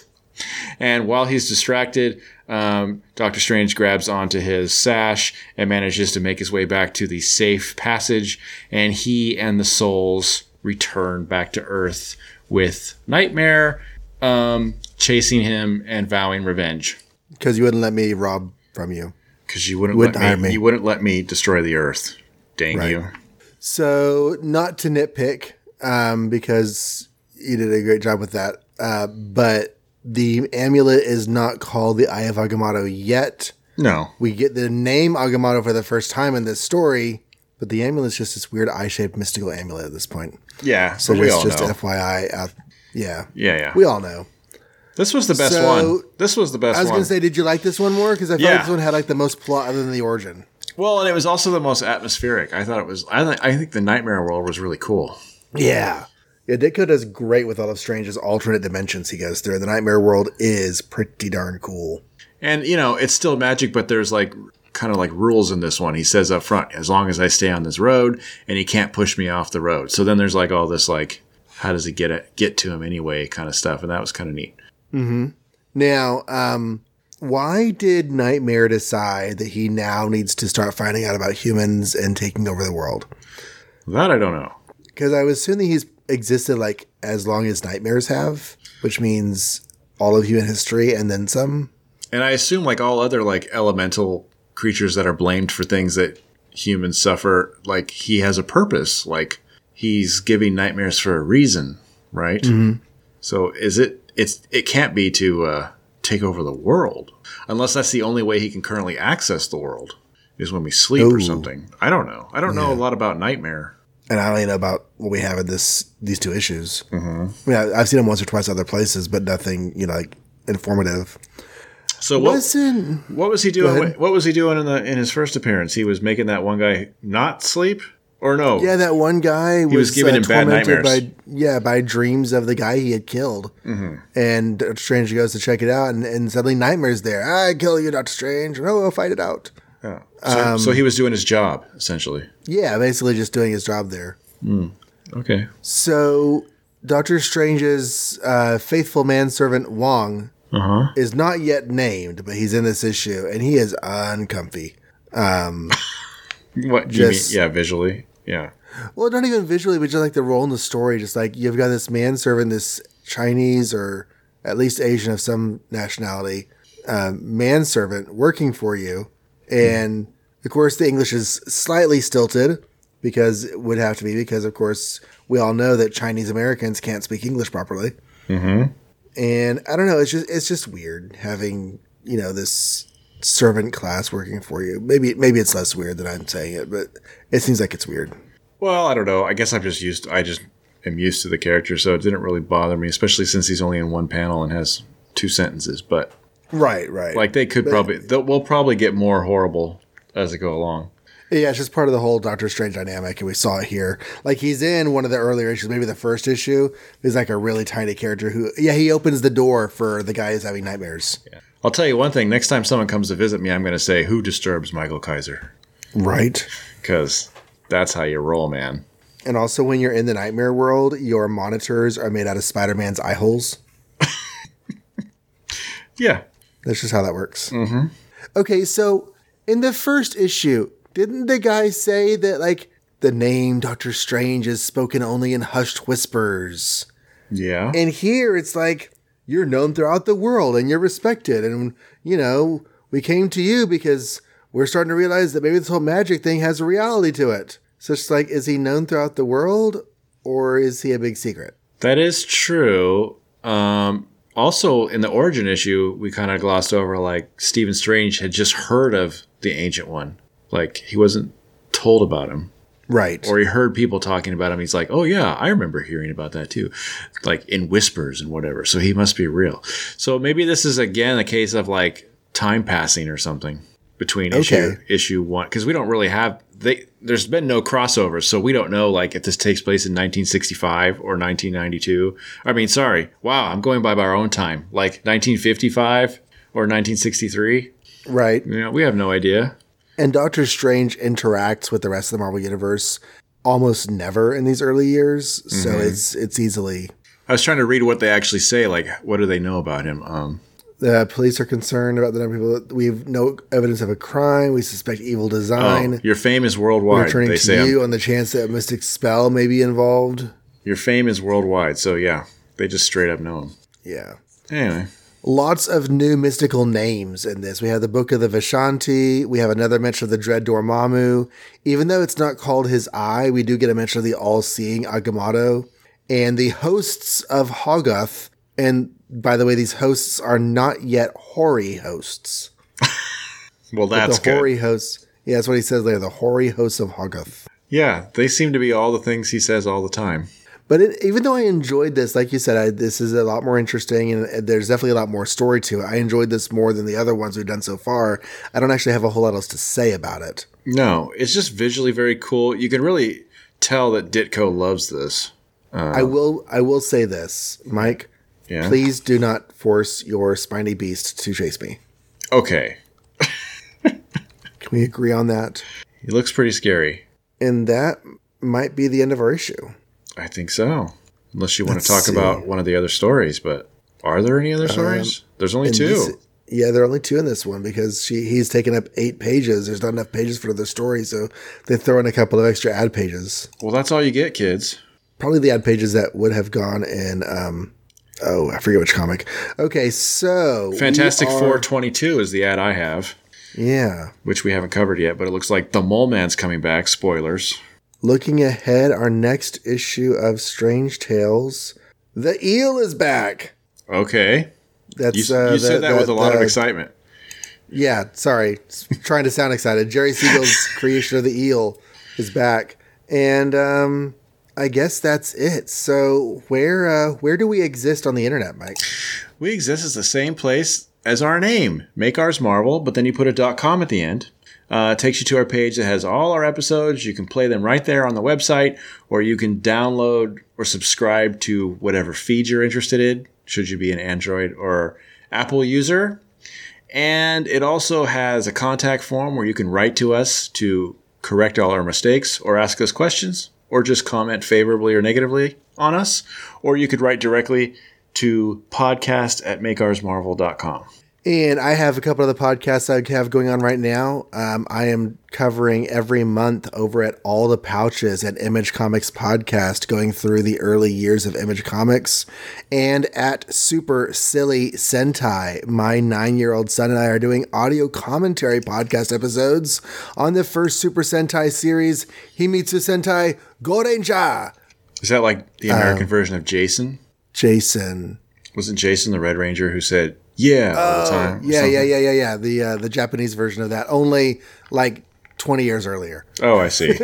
And while he's distracted, um, Doctor Strange grabs onto his sash and manages to make his way back to the safe passage. And he and the souls return back to Earth with Nightmare um, chasing him and vowing revenge. Because you wouldn't let me rob from you. Because you wouldn't, wouldn't let me, hire me. You wouldn't let me destroy the Earth. Dang right. You. So not to nitpick, um, because you did a great job with that. Uh, but the amulet is not called the Eye of Agamotto yet. No. We get the name Agamotto for the first time in this story, but the amulet's just this weird eye-shaped mystical amulet at this point. Yeah. So we all know. Just F Y I. Uh, yeah. Yeah, yeah. We all know. This was the best so, one. This was the best one. I was going to say, did you like this one more? Because I felt yeah. like this one had like the most plot other than the origin. Well, and it was also the most atmospheric. I thought it was – I th- I think the Nightmare World was really cool. Yeah. Yeah, Ditko does great with all of Strange's alternate dimensions he goes through. The Nightmare World is pretty darn cool. And, you know, it's still magic, but there's like kind of like rules in this one. He says up front, as long as I stay on this road, and he can't push me off the road. So then there's like all this like, how does it get it, get to him anyway kind of stuff. And that was kind of neat. Mm-hmm. Now, um, why did Nightmare decide that he now needs to start finding out about humans and taking over the world? That I don't know. Because I was assuming he's existed like as long as nightmares have, which means all of human history and then some. And I assume like all other like elemental creatures that are blamed for things that humans suffer, like he has a purpose. Like he's giving nightmares for a reason, right? Mm-hmm. So is it? It's it can't be to uh, take over the world, unless that's the only way he can currently access the world is when we sleep Ooh. Or something. I don't know. I don't yeah. know a lot about Nightmare, and I only know about what we have in this these two issues. Mm-hmm. Yeah, I've seen them once or twice other places, but nothing you know like informative. So what Listen. what was he doing? What was he doing in the in his first appearance? He was making that one guy not sleep. Or no. Yeah, that one guy was, was giving uh, him bad nightmares. By, yeah, by dreams of the guy he had killed. Mm-hmm. And Doctor Strange goes to check it out, and, and suddenly Nightmare's there. I kill you, Doctor Strange. No, we'll fight it out. Oh. So, um, so he was doing his job, essentially. Yeah, basically just doing his job there. Mm. Okay. So Doctor Strange's uh, faithful manservant Wong uh-huh. is not yet named, but he's in this issue, and he is uncomfy. Um, what just, you mean? Yeah, visually. Yeah. Well, not even visually, but just like the role in the story. Just like you've got this manservant, this Chinese or at least Asian of some nationality um, manservant working for you. And mm. of course, the English is slightly stilted because it would have to be because, of course, we all know that Chinese Americans can't speak English properly. Mm-hmm. And I don't know. It's just it's just weird having, you know, this servant class working for you. Maybe maybe it's less weird than I'm saying it, but it seems like it's weird. Well, I don't know. I guess I'm just used to, I just am used to the character, so it didn't really bother me, especially since he's only in one panel and has two sentences. But right, right. Like they could but, probably we'll probably get more horrible as it go along. Yeah, it's just part of the whole Doctor Strange dynamic, and we saw it here. Like he's in one of the earlier issues, maybe the first issue. He's like a really tiny character who yeah, he opens the door for the guy who's having nightmares. Yeah. I'll tell you one thing, next time someone comes to visit me, I'm going to say, "Who disturbs Michael Kaiser?" Right? Cuz that's how you roll, man. And also, when you're in the nightmare world, your monitors are made out of Spider-Man's eye holes. Yeah. That's just how that works. Mm-hmm. Okay, so in the first issue, didn't the guy say that, like, the name Doctor Strange is spoken only in hushed whispers? Yeah. And here it's like, you're known throughout the world and you're respected. And, you know, we came to you because we're starting to realize that maybe this whole magic thing has a reality to it. So it's like, is he known throughout the world or is he a big secret? That is true. Um, also, in the origin issue, we kind of glossed over, like, Stephen Strange had just heard of the Ancient One. Like, he wasn't told about him. Right. Or he heard people talking about him. He's like, oh, yeah, I remember hearing about that, too. Like, in whispers and whatever. So he must be real. So maybe this is, again, a case of, like, time passing or something. Between issue okay. issue one, because we don't really have they. There's been no crossover, so we don't know like if this takes place in nineteen sixty-five or nineteen ninety-two. I mean, sorry, wow, I'm going by our own time, like nineteen fifty-five or nineteen sixty-three. Right. You know, we have no idea. And Doctor Strange interacts with the rest of the Marvel Universe almost never in these early years, so mm-hmm. it's it's easily. I was trying to read what they actually say. Like, what do they know about him? Um. The police are concerned about the number of people that we have no evidence of a crime. We suspect evil design. Oh, your fame is worldwide. We're turning they to say you I'm, on the chance that a mystic spell may be involved. Your fame is worldwide. So, yeah, they just straight up know him. Yeah. Anyway. Lots of new mystical names in this. We have the Book of the Vishanti. We have another mention of the Dread Dormammu. Even though it's not called his eye, we do get a mention of the all-seeing Agamotto. And the hosts of Hoggoth. And by the way, these hosts are not yet hoary hosts. Well, that's the good. The hoary hosts. Yeah, that's what he says there. The hoary hosts of Hoggoth. Yeah, they seem to be all the things he says all the time. But it, even though I enjoyed this, like you said, I, this is a lot more interesting, and there's definitely a lot more story to it. I enjoyed this more than the other ones we've done so far. I don't actually have a whole lot else to say about it. No, it's just visually very cool. You can really tell that Ditko loves this. Uh, I will. I will say this, Mike. Yeah. Please do not force your spiny beast to chase me. Okay. Can we agree on that? He looks pretty scary. And that might be the end of our issue. I think so. Unless you want Let's to talk see. about one of the other stories, but are there any other stories? Um, There's only two. This, yeah, there are only two in this one because she he's taken up eight pages. There's not enough pages for the story, so they throw in a couple of extra ad pages. Well, that's all you get, kids. Probably the ad pages that would have gone in... Um, Oh, I forget which comic. Okay, so... Fantastic are... Four twenty-two is the ad I have. Yeah. Which we haven't covered yet, but it looks like the Mole Man's coming back. Spoilers. Looking ahead, our next issue of Strange Tales, the eel is back. Okay. That's You, uh, you the, said that the, with a lot the, of excitement. Yeah, sorry. Trying to sound excited. Jerry Siegel's creation of the eel is back. And... um I guess that's it. So where uh, where do we exist on the internet, Mike? We exist as the same place as our name, Make Ours Marvel, but then you put a .com at the end. Uh, it takes you to our page that has all our episodes. You can play them right there on the website, or you can download or subscribe to whatever feed you're interested in, should you be an Android or Apple user. And it also has a contact form where you can write to us to correct all our mistakes or ask us questions. or just comment favorably or negatively on us, or you could write directly to podcast at makeoursmarvel dot com. And I have a couple of the podcasts I have going on right now. Um, I am covering every month over at All the Pouches at Image Comics Podcast, going through the early years of Image Comics. And at Super Silly Sentai, my nine-year-old son and I are doing audio commentary podcast episodes on the first Super Sentai series, Himitsu Sentai Gorenja. Is that like the American um, version of Jason? Jason. Wasn't Jason the Red Ranger who said... Yeah, uh, all the time. Yeah, yeah, yeah, yeah, yeah. The uh, the Japanese version of that, only like twenty years earlier. Oh, I see.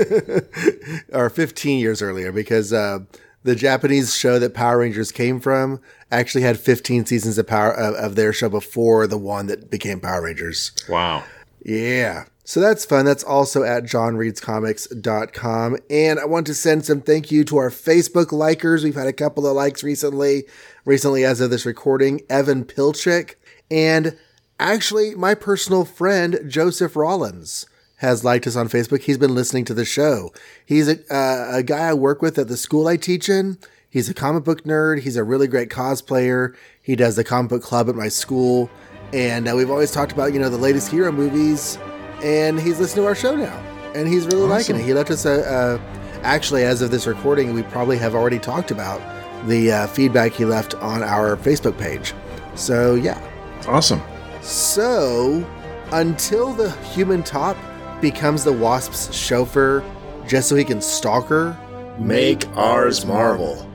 Or fifteen years earlier, because uh, the Japanese show that Power Rangers came from actually had fifteen seasons of Power of, of their show before the one that became Power Rangers. Wow. Yeah. So that's fun. That's also at john reads comics dot com. And I want to send some thank you to our Facebook likers. We've had a couple of likes recently, recently as of this recording, Evan Pilchick. And actually, my personal friend, Joseph Rollins, has liked us on Facebook. He's been listening to the show. He's a, uh, a guy I work with at the school I teach in. He's a comic book nerd. He's a really great cosplayer. He does the comic book club at my school. And uh, we've always talked about, you know, the latest hero movies. And he's listening to our show now, and he's really awesome. Liking it. He left us a, a, actually, as of this recording, we probably have already talked about the uh, feedback he left on our Facebook page. So, yeah. Awesome. So, until the Human Top becomes the Wasp's chauffeur, just so he can stalk her, make ours Marvel.